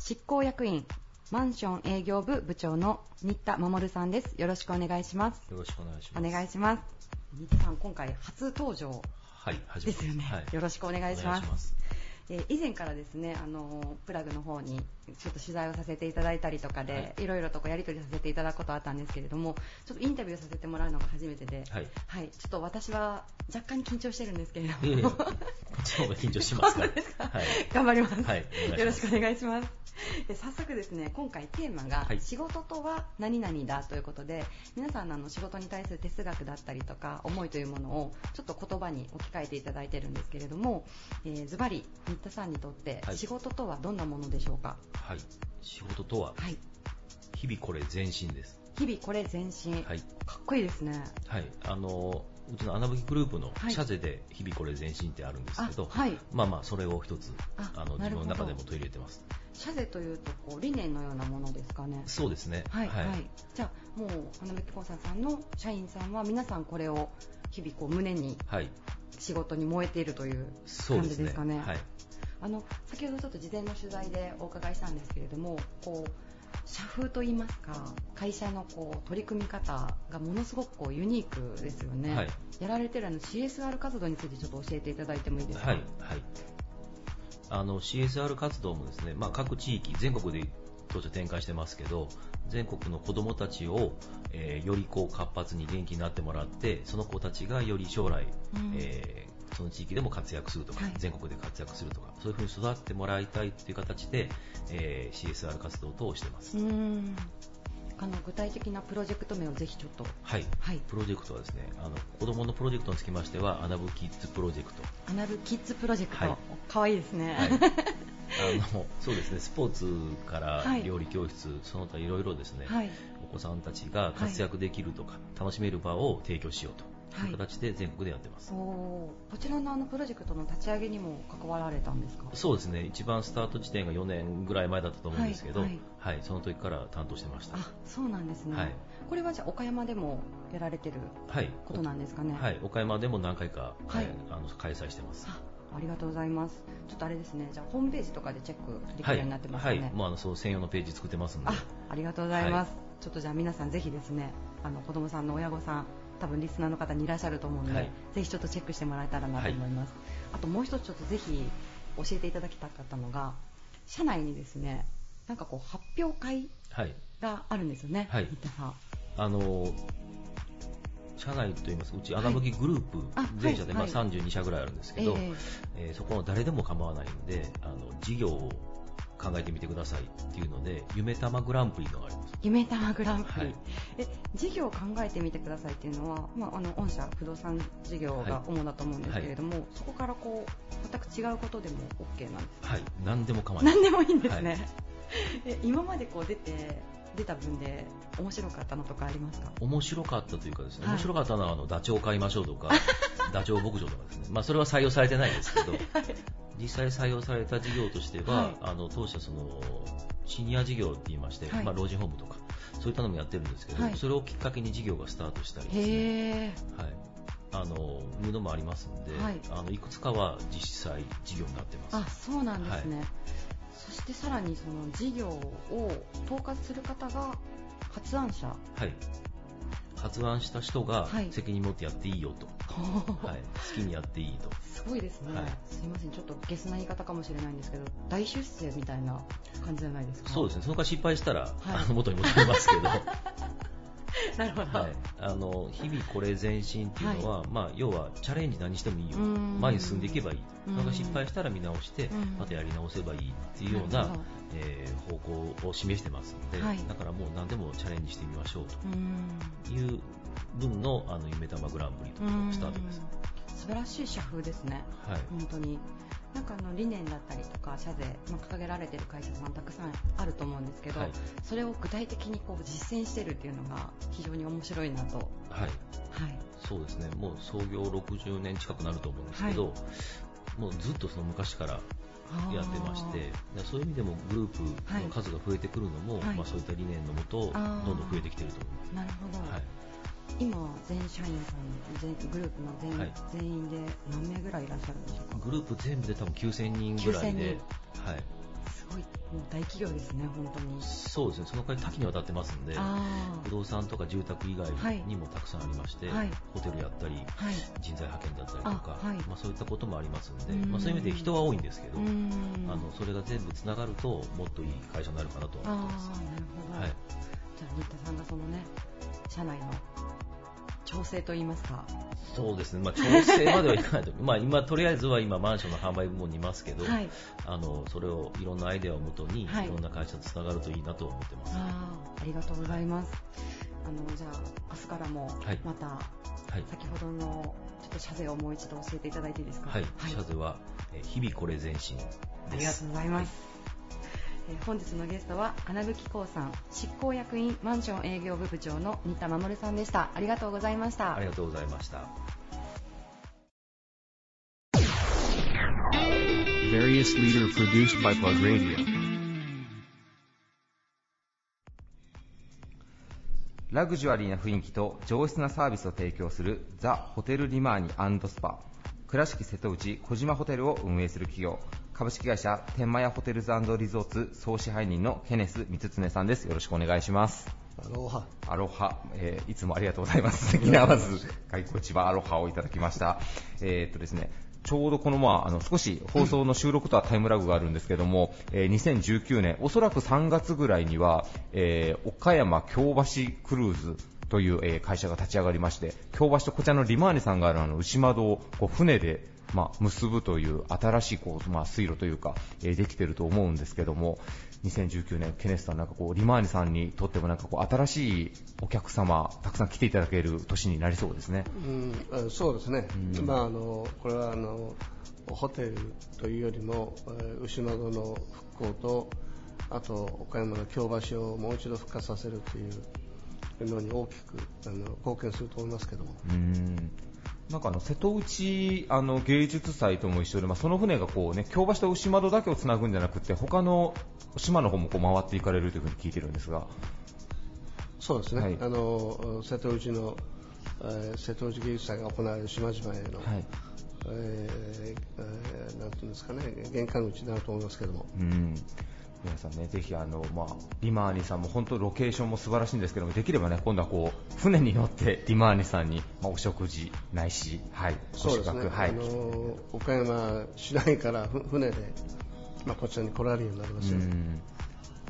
執行役員マンション営業部部長の新田守さんです。よろしくお願いします。よろしくお願いします。お願いします。新田さん、今回初登場ですよね、はい、よろしくお願いします。以前からですね、プラグの方にちょっと取材をさせていただいたりとかで、はい、いろいろとこうやり取りさせていただくことあったんですけれども、ちょっとインタビューさせてもらうのが初めてで、はいはい、ちょっと私は若干緊張してるんですけれども、こっちの方が緊張しますからはい、頑張ります、はい、よろしくお願いします。早速ですね、今回テーマが仕事とは何々だということで、はい、皆さんの仕事に対する哲学だったりとか思いというものをちょっと言葉に置き換えていただいてるんですけれども、ズバリ新田さんにとって仕事とはどんなものでしょうか。はい、はい、仕事とは、はい、日々これ前進です。日々これ前進、はい、かっこいいですね。はい、うちの穴吹グループの社税で日々これ前進ってあるんですけど、はい、まあまあそれを一つ自分の中でも取り入れてます。社税というとこう理念のようなものですかね。そうですね、はいはいはい、じゃあもう穴吹興産さんの社員さんは皆さんこれを日々こう胸に仕事に燃えているという感じですかね。はい、先ほどちょっと事前の取材でお伺いしたんですけれども、こう社風といいますか、会社のこう取り組み方がものすごくこうユニークですよね。はい、やられているCSR 活動についてちょっと教えていただいてもいいですか。はいはい、CSR 活動もですね、まあ、各地域全国で当初展開してますけど、全国の子どもたちを、よりこう活発に元気になってもらって、その子たちがより将来、その地域でも活躍するとか、はい、全国で活躍するとか、そういうふうに育ってもらいたいという形で、CSR 活動等をしています。具体的なプロジェクト名をぜひちょっと。はい、はい、プロジェクトはですね、子どものプロジェクトにつきましてはアナブキッズプロジェクト。アナブキッズプロジェクト、はい、かわいいですね。はい、そうですね、スポーツから料理教室、はい、その他いろいろですね、はい、お子さんたちが活躍できるとか、はい、楽しめる場を提供しようと、はい、形で全国でやってます。こちらのプロジェクトの立ち上げにも関わられたんですか。そうですね、一番スタート地点が4年ぐらい前だったと思うんですけど、はいはいはい、その時から担当してました。あ、そうなんですね。はい、これはじゃあ岡山でもやられてることなんですかね。はいはい、岡山でも何回か、はい、開催してます。ありがとうございます。ちょっとあれですね、じゃあホームページとかでチェックできるようになってますね。はいはい、もうその専用のページ作ってますので。ありがとうございます。はい、ちょっとじゃあ皆さんぜひですね、子供さんの親御さん多分リスナーの方にいらっしゃると思うので、はい、ぜひちょっとチェックしてもらえたらなと思います、はい、あともう一つちょっとぜひ教えていただきたかったのが、社内にですね、なんかこう発表会があるんですよね、はいはい、社内といいますか、うちアナブキグループ全社で、はい、まあ、32社ぐらいあるんですけど、はい、そこの誰でも構わないので、事業を考えてみてくださいっていうので、夢玉グランプリのがあります。夢玉グランプリ、はい、事業を考えてみてくださいっていうのは、まあ、御社不動産事業が主だと思うんですけれども、はい、そこからこう全く違うことでも OK なんですか？はい、何でも構わない、何でもいいんですね、はい、今までこう出た分で面白かったのとかありますか？面白かったというかですね、はい、面白かったのはダチョウ買いましょうとかダチョウ牧場とかですね、まあ、それは採用されてないですけど、はいはい、実際採用された事業としては、はい、当社そのシニア事業っていいまして、はい、まあ、老人ホームとかそういったのもやってるんですけど、はい、それをきっかけに事業がスタートしたりですね、はい、いうのもありますので、はい、いくつかは実際事業になってます。あ、そうなんですね、はい。そしてさらにその事業を統括する方が発案者、はい、発案した人が責任持ってやっていいよと、はいはい、好きにやっていいと。すごいですね、はい、すいません、ちょっとゲスな言い方かもしれないんですけど、大出世みたいな感じじゃないですか？そうですね、そのか失敗したら、はい、元に戻りますけどなるほど、はい、日々これ前進っていうのは、はい、まあ、要はチャレンジ何してもいいよ、前に進んでいけばいい、なんか失敗したら見直してまたやり直せばいいっていうような、方向を示してますので、はい、だからもう何でもチャレンジしてみましょうという分の夢玉グランプリというのがスタートです。素晴らしい社風ですね、はい、本当になんか理念だったりとか社税、まあ、掲げられている会社さんたくさんあると思うんですけど、はい、それを具体的にこう実践しているというのが非常に面白いなと、はいはい、そうですね、もう創業60年近くなると思うんですけど、はい、もうずっとその昔からやってまして、そういう意味でもグループの数が増えてくるのも、はい、まあ、そういった理念のもとどんどん増えてきていると思います。なるほど、はい、今全社員さんグループの はい、全員で何名ぐらいいらっしゃるんでしょうか？グループ全部で多分9000人ぐらいで、はい、すごい、もう大企業ですね、本当に。そうですね、その代わり多岐にわたってますんで、不動産とか住宅以外にもたくさんありまして、はい、ホテルやったり、はい、人材派遣だったりとか、はい、まあ、そういったこともありますんで、まあ、そういう意味で人は多いんですけど、それが全部つながるともっといい会社になるかなと思ってます。なるほど、はい、じゃあ新田さんがそのね、社内の調整と言いますか。そうですね、まあ、調整まではいかないとまあ今とりあえずは今マンションの販売部門にいますけど、はい、それをいろんなアイデアをもとに、はい、いろんな会社とつながるといいなと思ってます。 ありがとうございます、はい、じゃあ明日からもまた、はい、先ほどのちょっと社税をもう一度教えていただいていいですか？はい、はい、社税は日々これ前進です。ありがとうございます、はい、本日のゲストは穴吹興産執行役員マンション営業部部長の新田守さんでした。ありがとうございました。ありがとうございました。ラグジュアリーな雰囲気と上質なサービスを提供するザ・ホテルリマーニ&スパ、倉敷瀬戸内小島ホテルを運営する企業株式会社天満屋ホテルズ&リゾーツ総支配人のケネス光恒さんです。よろしくお願いします。アロハアロハ、いつもありがとうございます。素敵なまず外交千葉アロハをいただきました。ですね、ちょうどこの、まあ、少し放送の収録とはタイムラグがあるんですけども、2019年おそらく3月ぐらいには、岡山京橋クルーズという、会社が立ち上がりまして、京橋とこちらのリマーニさんがある牛窓をこう船でまあ、結ぶという新しいこう、まあ、水路というか、できていると思うんですけども、2019年ケネスさん、なんかこうリマーニさんにとってもなんかこう新しいお客様たくさん来ていただける年になりそうですね。うん、そうですね、うん、まあ、これはホテルというよりも牛窓の復興と、あと岡山の京橋をもう一度復活させるというのに大きく貢献すると思いますけども、うん、なんか瀬戸内芸術祭とも一緒で、まあ、その船がこう、ね、京橋と牛窓だけをつなぐんじゃなくて他の島の方もこう回っていかれるというふうに聞いてるんですが。そうですね、はい、瀬戸内の、瀬戸内芸術祭が行われる島々への、はい、なんていうんですかね、玄関口になると思いますけども、うん、皆さんね、ぜひリマーニさんも本当ロケーションも素晴らしいんですけども、できればね今度はこう船に乗ってリマーニさんに、お食事ないし、はい、ご宿泊、はい、岡山市内から船で、こちらに来られるようになりましたね。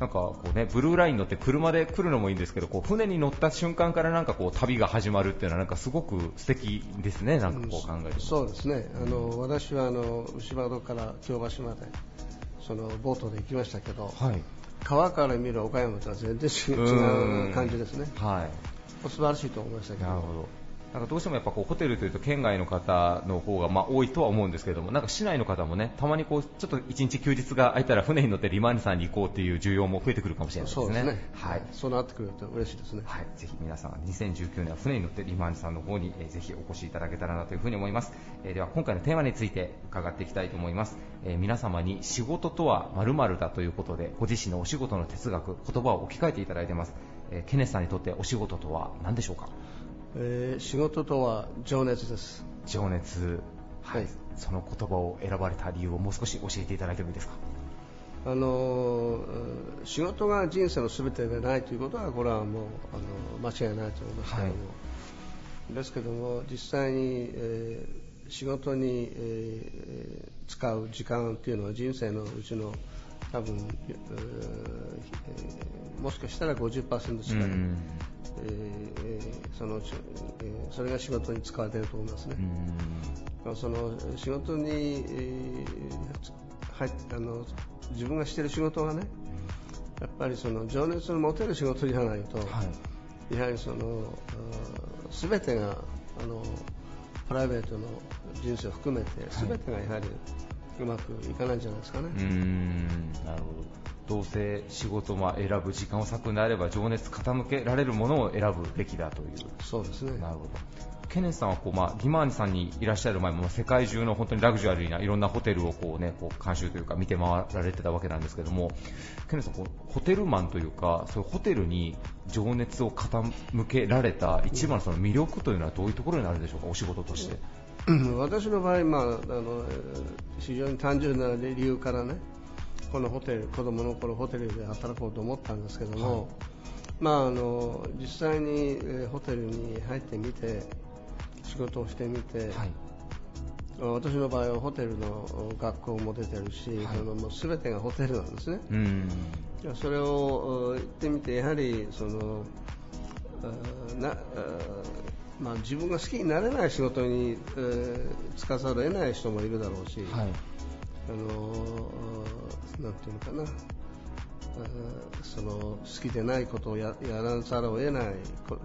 なんかこうね、ブルーライン乗って車で来るのもいいんですけど、こう船に乗った瞬間からなんかこう旅が始まるっていうのはなんかすごく素敵ですね。なんかこう考えると、そうですね、私は牛窓から京橋までそのボートで行きましたけど、はい、川から見る岡山とは全然違う感じですね、はい、素晴らしいと思いましたけど、なるほど、なんかどうしてもやっぱこうホテルというと県外の方の方が多いとは思うんですけども、なんか市内の方もね、たまにこうちょっと一日休日が空いたら船に乗ってリマーニさんに行こうという需要も増えてくるかもしれないですね。そうですね、はい、そうなってくると嬉しいですね、はい、ぜひ皆さん2019年は船に乗ってリマーニさんの方にぜひお越しいただけたらなというふうに思います。では今回のテーマについて伺っていきたいと思います。皆様に仕事とは〇〇だということでご自身のお仕事の哲学、言葉を置き換えていただいています。ケネスさんにとってお仕事とは何でしょうか？仕事とは情熱です。情熱、はい、はい、その言葉を選ばれた理由をもう少し教えていただいてもいいですか？仕事が人生の全てでないということはこれはもう間違いないと思いますけども、はい、ですけども実際に、仕事に、使う時間というのは人生のうちの多分、もしかしたら 50% 近い、それが仕事に使われていると思いますね。その仕事に、自分がしている仕事がね、やっぱりその情熱を持てる仕事じゃないと、はい、やはりその全てがプライベートの人生を含めて全てがやはり、はい、うまくいかないんじゃないですかね。なるほど。どうせ仕事を選ぶ時間を割くのであれば情熱傾けられるものを選ぶべきだという。そうですね。なるほど。ケネスさんはこう、リマーニさんにいらっしゃる前も世界中の本当にラグジュアリーないろんなホテルをこう、ね、こう監修というか見て回られてたわけなんですけども、ケネスさんこうホテルマンというかそういうホテルに情熱を傾けられた一番のその魅力というのはどういうところになるでしょうか、お仕事として。私の場合、非常に単純な理由からね、このホテル、子供の頃ホテルで働こうと思ったんですけども、はい、実際にホテルに入ってみて仕事をしてみて、はい、私の場合はホテルの学校も出てるし、はい、もう全てがホテルなんですね。それを言ってみてやはりその自分が好きになれない仕事につかざるを得ない人もいるだろうし、はい、なんていうのかな、その好きでないことを やらざるを得ない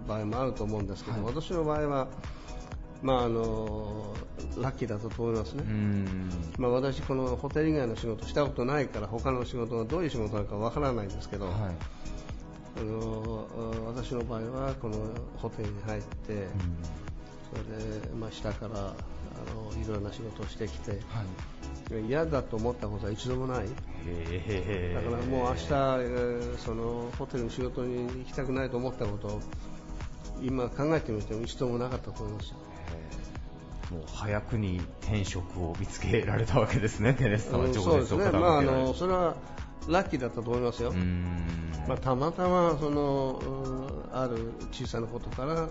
場合もあると思うんですけど、はい、私の場合は、ラッキーだったと思いますね。私このホテル以外の仕事したことないから他の仕事がどういう仕事なのかわからないんですけど、はい、私の場合はこのホテルに入って、それで、下からいろんな仕事をしてきて、はい、嫌だと思ったことは一度もない。だからもう明日、そのホテルの仕事に行きたくないと思ったことを今考えてみても一度もなかったと思います。もう早くに転職を見つけられたわけですね、テレスさんは。そうですね、それはラッキーだったと思いますよ。たまたまそのある小さなことから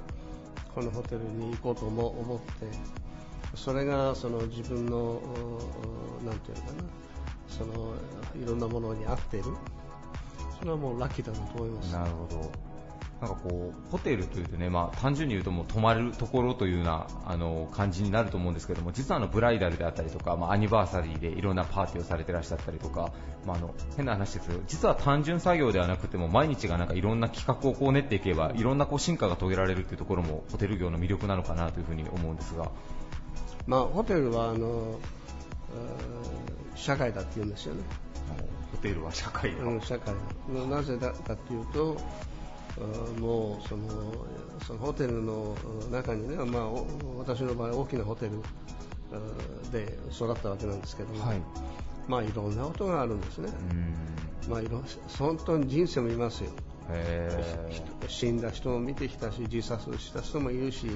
このホテルに行こうと思って、それがその自分のなんていうのかな、そのいろんなものに合っている、それはもうラッキーだなと思います。なるほど。なんかこうホテルというとね、単純に言うともう泊まるところというような感じになると思うんですけども、実はブライダルであったりとか、アニバーサリーでいろんなパーティーをされていらっしゃったりとか、変な話ですけど実は単純作業ではなくても毎日がなんかいろんな企画をこう練っていけばいろんなこう進化が遂げられるというところもホテル業の魅力なのかなというふうに思うんですが、ホテルは社会だって言うんですよね。ホテルは社会だ、社会だ。なぜだかというと、もうそのホテルの中にね、私の場合大きなホテルで育ったわけなんですけども、はい、いろんなことがあるんですね。本当に人生もいますよ。死んだ人も見てきたし、自殺した人もいるし、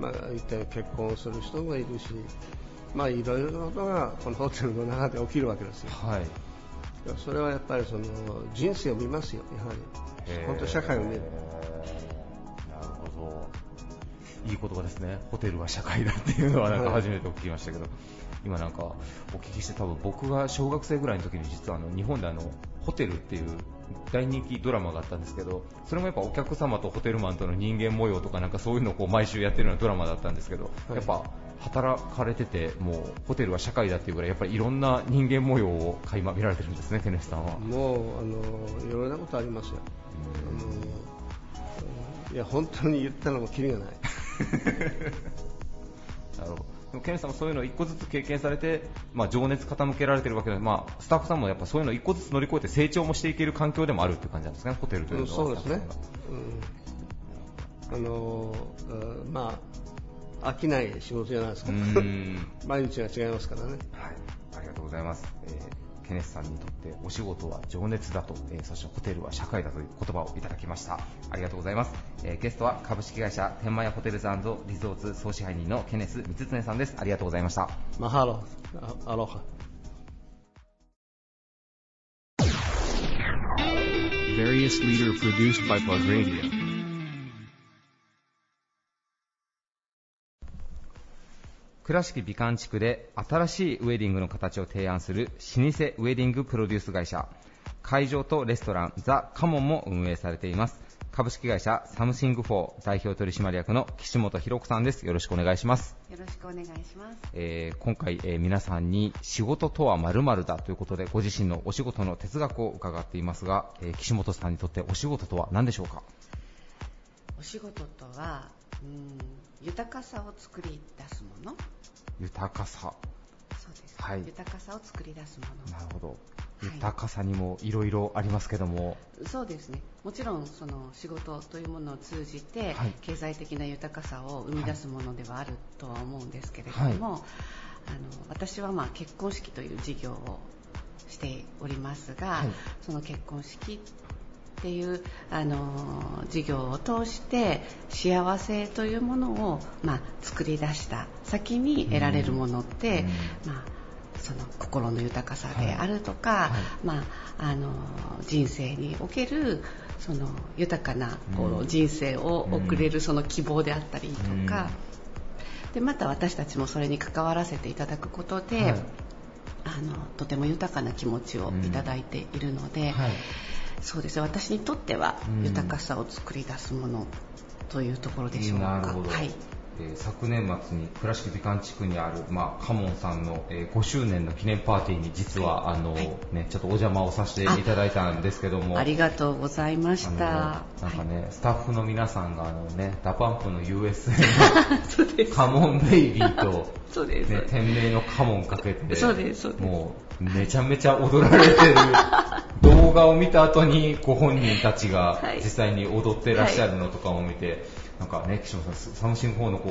はい、結婚する人もいるし、いろいろなことがこのホテルの中で起きるわけですよ。はい、それはやっぱりその人生を見ますよ、やはり本当社会を見る。なるほど、いい言葉ですね。ホテルは社会だっていうのはなんか初めて聞きましたけど、はい、今なんかお聞きして、多分僕が小学生ぐらいの時に実は日本でホテルっていう大人気ドラマがあったんですけど、それもやっぱお客様とホテルマンとの人間模様とかなんかそういうのをこう毎週やってるようなドラマだったんですけど、はい、やっぱ働かれててもうホテルは社会だっていうぐらいやっぱりいろんな人間模様を垣間見られてるんですね、ケネスさんは。もういろんなことありますよ。いや本当に言ったのもキリがない。なるほど。ケネスさんもそういうのを一個ずつ経験されて、情熱傾けられてるわけで、スタッフさんもやっぱそういうのを一個ずつ乗り越えて成長もしていける環境でもあるっていう感じなんですかね、ホテルというのは。そうですね、飽きない仕事じゃないですか。毎日が違いますからね、はい、ありがとうございます、ケネスさんにとってお仕事は情熱だと、そしてホテルは社会だという言葉をいただきました。ありがとうございます。ゲストは株式会社天満屋ホテルズ&リゾーツ総支配人のケネス光恒さんです。ありがとうございました。マハロ、アロハ。Various leader produced by Plug Radio。倉敷美観地区で新しいウェディングの形を提案する老舗ウェディングプロデュース会社、会場とレストランザ・カモンも運営されています。株式会社サムシングフォー代表取締役の岸本博子さんです。よろしくお願いします。よろしくお願いします、今回、皆さんに仕事とは〇〇だということでご自身のお仕事の哲学を伺っていますが、岸本さんにとってお仕事とは何でしょうか？お仕事とは豊かさを作り出すもの。豊かさ、そうです、はい、豊かさを作り出すもの。なるほど、はい、豊かさにもいろいろありますけども。そうですね、もちろんその仕事というものを通じて経済的な豊かさを生み出すものではあるとは思うんですけれども、はいはい、私は結婚式という事業をしておりますが、はい、その結婚式っていう事業を通して幸せというものを、作り出した先に得られるものって、その心の豊かさであるとか、はい、人生におけるその豊かな人生を送れるその希望であったりとか、でまた私たちもそれに関わらせていただくことで、はい、とても豊かな気持ちをいただいているので、はい、そうですね、私にとっては豊かさを作り出すものというところでしょうか。なるほど、はい。昨年末に倉敷美観地区にある、カモンさんの5周年の記念パーティーに実は、ちょっとお邪魔をさせていただいたんですけども。ありがとうございました。スタッフの皆さんがダパンプの USA のカモンベイビーとそうです、店名のカモンかけて、そうですそうです、もうめちゃめちゃ踊られてる動画を見た後にご本人たちが実際に踊ってらっしゃるのとかを見て、はいはい、なんかね、岸本さん、サムシング4の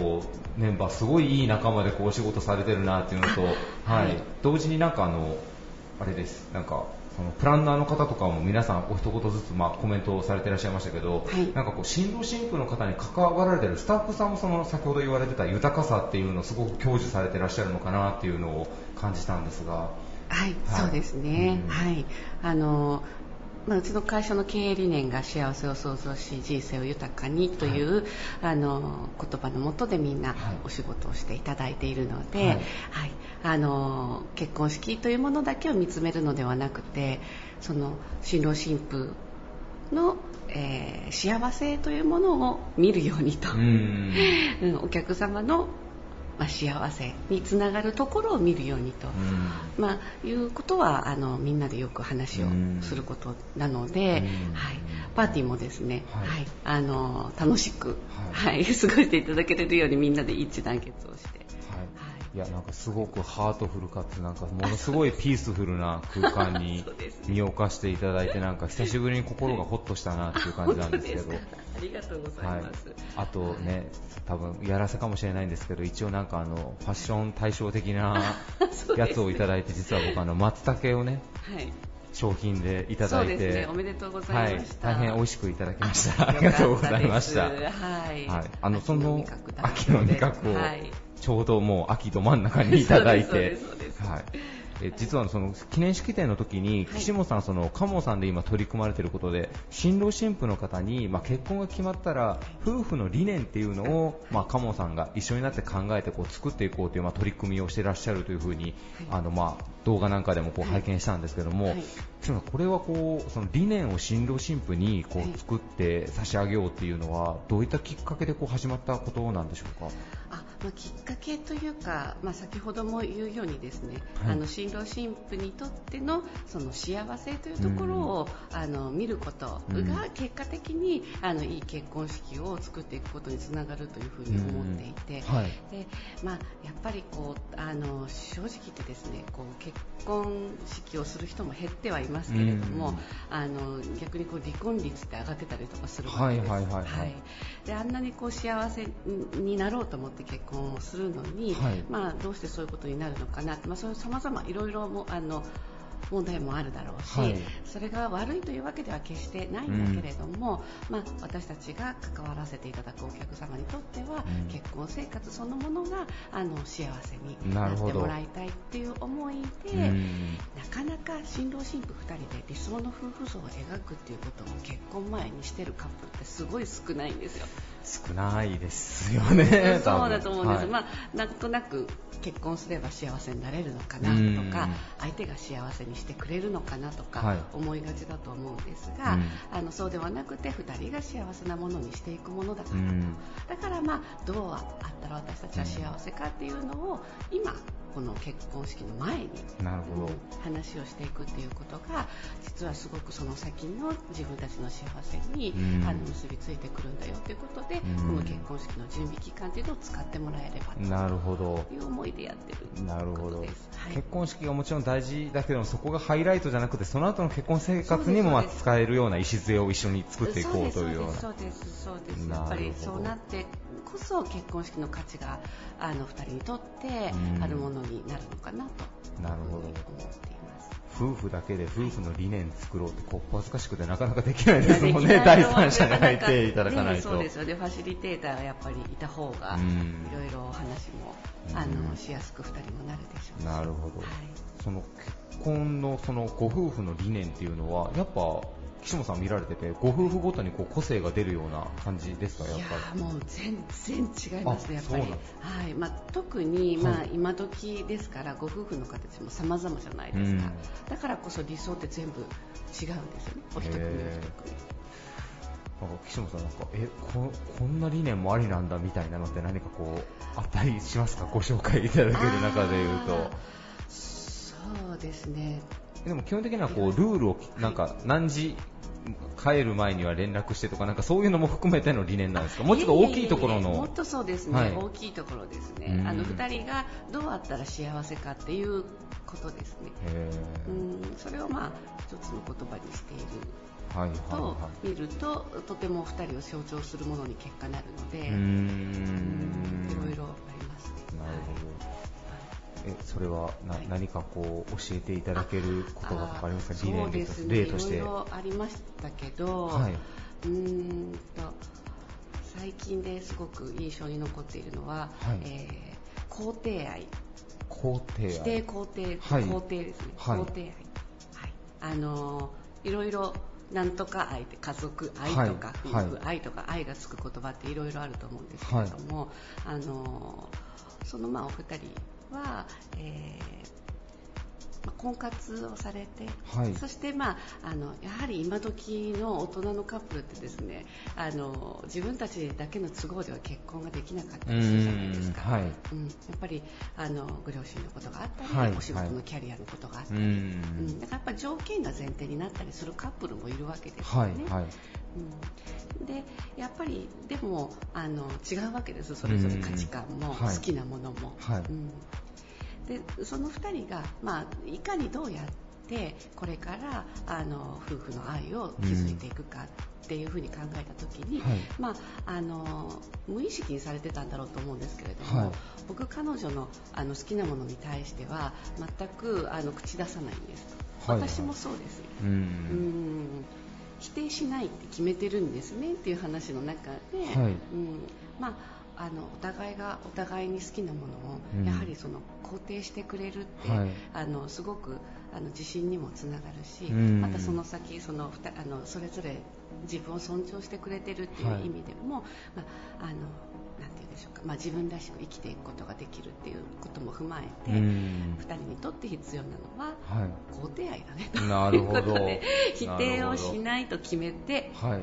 メンバーすごいいい仲間でお仕事されてるなっていうのと、はい、同時になんかあれです、なんかそのプランナーの方とかも皆さんお一言ずつコメントをされていらっしゃいましたけど、はい、なんか新郎新婦の方に関わられてるスタッフさんもその先ほど言われてた豊かさっていうのをすごく享受されてらっしゃるのかなっていうのを感じたんですが。はい、はい、そうですね、うん、はい、うちの会社の経営理念が幸せを創造し人生を豊かにという、はい、言葉の下でみんなお仕事をしていただいているので、はいはい、結婚式というものだけを見つめるのではなくて、その新郎新婦の、幸せというものを見るようにと、うんお客様の幸せにつながるところを見るようにと、いうことはみんなでよく話をすることなので、はい、パーティーもですね、はいはい、楽しく、はいはい、過ごしていただけるようにみんなで一致団結をして、はいはい、いやなんかすごくハートフルかつなんかものすごいピースフルな空間に身を置かせていただいて、なんか久しぶりに心がホッとしたなっていう感じなんですけど。ありがとうございます、はい、あとね、多分やらせかもしれないんですけど、一応なんかファッション対照的なやつをいただいて、実は僕松茸をね、はい、商品でいただいて。そうですね、おめでとうございました、はい、大変美味しくいただきました。ありがとうございました。はい、はい、その秋の味覚をちょうどもう秋ど真ん中にいただいて、はい、実はその記念式典の時に岸本さん、その加茂さんで今取り組まれていることで、新郎新婦の方に、結婚が決まったら夫婦の理念っていうのを、加茂さんが一緒になって考えてこう作っていこうという、取り組みをしていらっしゃるというふうに、動画なんかでもこう拝見したんですけども、これはこうその理念を新郎新婦にこう作って差し上げようっていうのはどういったきっかけでこう始まったことなんでしょうか。きっかけというか、先ほども言うようにですね、新郎新婦にとってのその幸せというところを、見ることが結果的にいい結婚式を作っていくことにつながるというふうに思っていて、でやっぱりこう正直言ってですね、こう結婚式をする人も減ってはいますけれども、逆にこう離婚率って上がってたりとかするわけです。あんなにこう幸せになろうと思って結婚をするのに、どうしてそういうことになるのかなって、そういう様々いろいろも問題もあるだろうし、それが悪いというわけでは決してないんだけれども、私たちが関わらせていただくお客様にとっては、結婚生活そのものが幸せになってもらいたいっていう思いで、なかなか新郎新婦2人で理想の夫婦像を描くっていうことを結婚前にしてるカップルってすごい少ないんですよ。少ないですよね。そうだと思うんです。なんとなく結婚すれば幸せになれるのかなとか、相手が幸せにしてくれるのかなとか思いがちだと思うんですが、そうではなくて2人が幸せなものにしていくものだからと、だからどうあったら私たちは幸せかっていうのを今この結婚式の前に話をしていくっていうことが、実はすごくその先の自分たちの幸せに結びついてくるんだよということで、この結婚式の準備期間というのを使ってもらえればという思いでやってることです。結婚式がもちろん大事だけども、そこがハイライトじゃなくて、その後の結婚生活にも使えるような礎を一緒に作っていこうというような。そうです。やっぱりそうなってこそ結婚式の価値が2人にとってあるものになるのかなと思っています。夫婦だけで夫婦の理念作ろうってこう恥ずかしくてなかなかできないですもんね。第三者に入っていただかないと。そうですよね。ファシリテーターがやっぱりいた方がいろいろお話もしやすく2人もなるでしょう。なるほど。その結婚のそのご夫婦の理念っていうのはやっぱ岸本さん見られてて、ご夫婦ごとにこう個性が出るような感じですか。やっぱりもう全然違いますね。やっぱり特に今時ですから、ご夫婦の形も様々じゃないですか。だからこそ理想って全部違うんですよね、お一組お一組。岸本さん、こんな理念もありなんだみたいなのって何かこうあったりしますか。ご紹介いただける中でいうと。そうですね。でも基本的にはこうルールをなんか何時帰る前には連絡してとか、なんかそういうのも含めての理念なんですか。もうちょっと大きいところの。もっとそうですね、大きいところですね。2人がどうあったら幸せかっていうことですね。それを一つの言葉にしていると見ると、とても2人を象徴するものに結果なるので、いろいろありますね。なるほど。それは何かこう教えていただけることがありますか。理念です。例としていろいろありましたけど、最近ですごく印象に残っているのは、肯定愛、否定肯定、肯定ですね。肯定愛、いろいろなんとか愛って家族愛とか夫婦愛とか愛がつく言葉っていろいろあると思うんですけれども、そのお二人は婚活をされて、そして、やはり今時の大人のカップルってですね、自分たちだけの都合では結婚ができなかったりするじゃないですか。やっぱりご両親のことがあったり、お仕事のキャリアのことがあったり、だからやっぱり条件が前提になったりするカップルもいるわけですよね。でやっぱりでも違うわけです。それぞれ価値観も好きなものも。でその2人が、いかにどうやってこれから夫婦の愛を築いていくかっていうふうに考えた時に、無意識にされてたんだろうと思うんですけれども、僕彼女の好きなものに対しては全く口出さないんですと。私もそうです。否定しないって決めてるんですねっていう話の中で、お互いがお互いに好きなものをやはりその肯定してくれるって、うん、すごく自信にもつながるし、うん、またその先それぞれ自分を尊重してくれてるっていう意味でも、はい、なんて言うんでしょうか、自分らしく生きていくことができるっていうことも踏まえて、2人にとって必要なのは肯定愛だねということで、否定をしないと決めて、はい、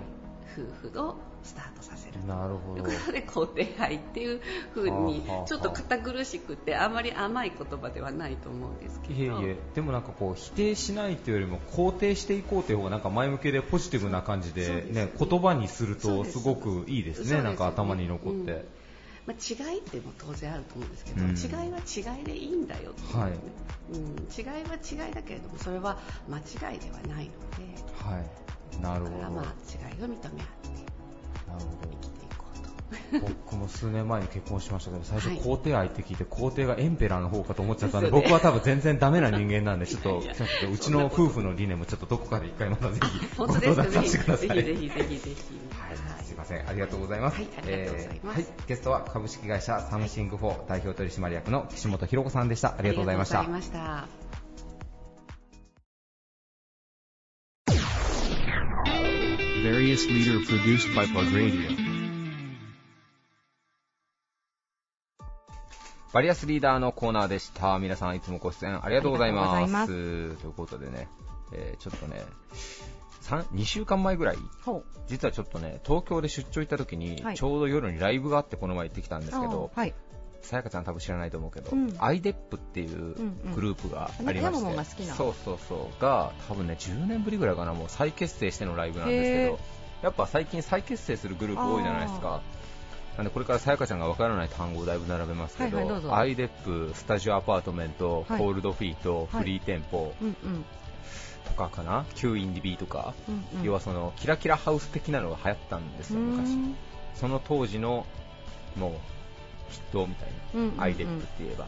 夫婦をスタートさせるということで肯定愛っていう風に、ちょっと堅苦しくてあまり甘い言葉ではないと思うんですけど、いえでもなんかこう否定しないというよりも肯定していこうという方がなんか前向きでポジティブな感じで、ね、言葉にするとすごくいいですね。なんか頭に残って、違いっても当然あると思うんですけど、違いは違いでいいんだよって、違いは違いだけれどもそれは間違いではないので、なるほど、だから違いを認め合って生きていこうと。僕も数年前に結婚しましたけど、最初肯定愛って聞いて肯定がエンペラーの方かと思っちゃったので、僕は多分全然ダメな人間なんで、ちょっとうちの夫婦の理念もちょっとどこかで一回またぜひご相談させてください。すいません、ありがとうございます。ゲストは株式会社サムシング4代表取締役の岸本博子さんでした。ありがとうございました。Various leader produced by Plug Radio. バリアスリーダーのコーナーでした。皆さんいつもご出演ありがとうございます。ということでね、ちょっとね、2週間前ぐらい、実はちょっとね、東京で出張行った時に、ちょうど夜にライブがあってこの前行ってきたんですけど、さやかちゃん多分知らないと思うけど、I-DEP っていうグループがありまして、そうが多分ね10年ぶりぐらいかな、もう再結成してのライブなんですけど、やっぱ最近再結成するグループ多いじゃないですか。なんでこれからさやかちゃんがわからない単語をだいぶ並べますけど、I-DEP、スタジオアパートメント、コールドフィート、フリーテンポとかかな、Qインディビーとか、要はそのキラキラハウス的なのが流行ったんですよ昔。その当時のもうヒットみたいな、I-DEP って言えば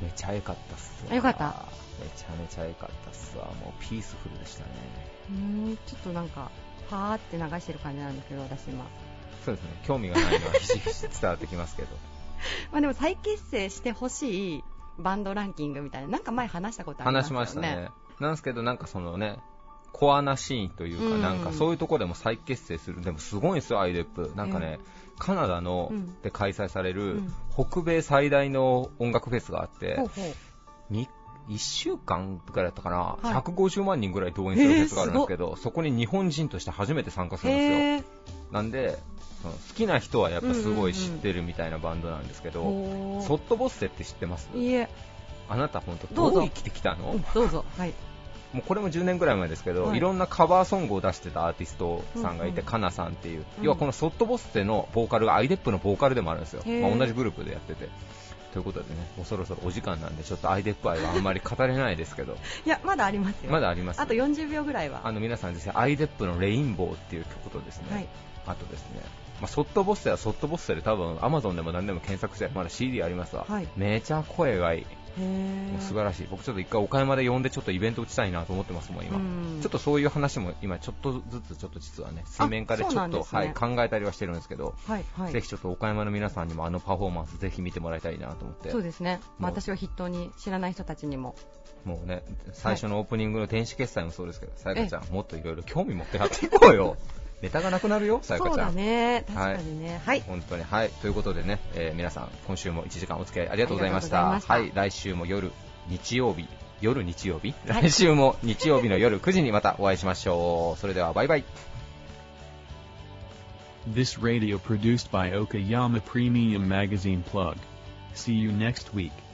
めちゃ良かったっすわ。めちゃめちゃ良かったっすわ。もうピースフルでしたね。ちょっとなんかはーって流してる感じなんですけど、私今そうですね、興味がないのはひしひし伝わってきますけどまあでも再結成してほしいバンドランキングみたいな、なんか前話したことありますよね。話しましたね。なんですけど、なんかそのねコアなシーンというか、なんかそういうところでも再結成する。でもすごいんですよ I-DEP。 なんかね、カナダので開催される北米最大の音楽フェスがあって、1週間くらいだったかな、150万人ぐらい動員するフェスがあるんですけど、そこに日本人として初めて参加するんですよ。なんで好きな人はやっぱすごい知ってるみたいなバンドなんですけど、ソットボッセって知ってます？いいえ。あなた本当どう生きてきたの？どうぞ。もうこれも10年ぐらい前ですけど、いろんなカバーソングを出してたアーティストさんがいて、カナさんっていう、要はこのソットボッセのボーカルが I-DEP のボーカルでもあるんですよ。同じグループでやっててということでね、もうそろそろお時間なんで、ちょっと I-DEP 愛はあんまり語れないですけどいや、まだありますよ。まだあります。あと40秒ぐらいは皆さんですね、I-DEP のレインボーっていう曲とですね、あとですね、ソットボッセはソットボッセで多分 Amazon でも何でも検索して、まだ CD ありますわ。めちゃ声がいい、もう素晴らしい。僕ちょっと一回岡山で呼んでちょっとイベント打ちたいなと思ってますもん今。ちょっとそういう話も今ちょっとずつちょっと実はね水面下でちょっと、考えたりはしてるんですけど、ぜひちょっと岡山の皆さんにもパフォーマンスぜひ見てもらいたいなと思って。そうですね、私を筆頭に知らない人たちにももうね、最初のオープニングの電子決済もそうですけど、さやかちゃんもっといろいろ興味持ってやっていこうよネタがなくなるよ、さやかちゃん。そうだね、確かにね。本当に、ということでね、皆さん今週も1時間お付き合いありがとうございました。来週も来週も日曜日の夜9時にまたお会いしましょう。それではバイバイ。This radio produced by Okayama Premium Magazine Plug. See you next week.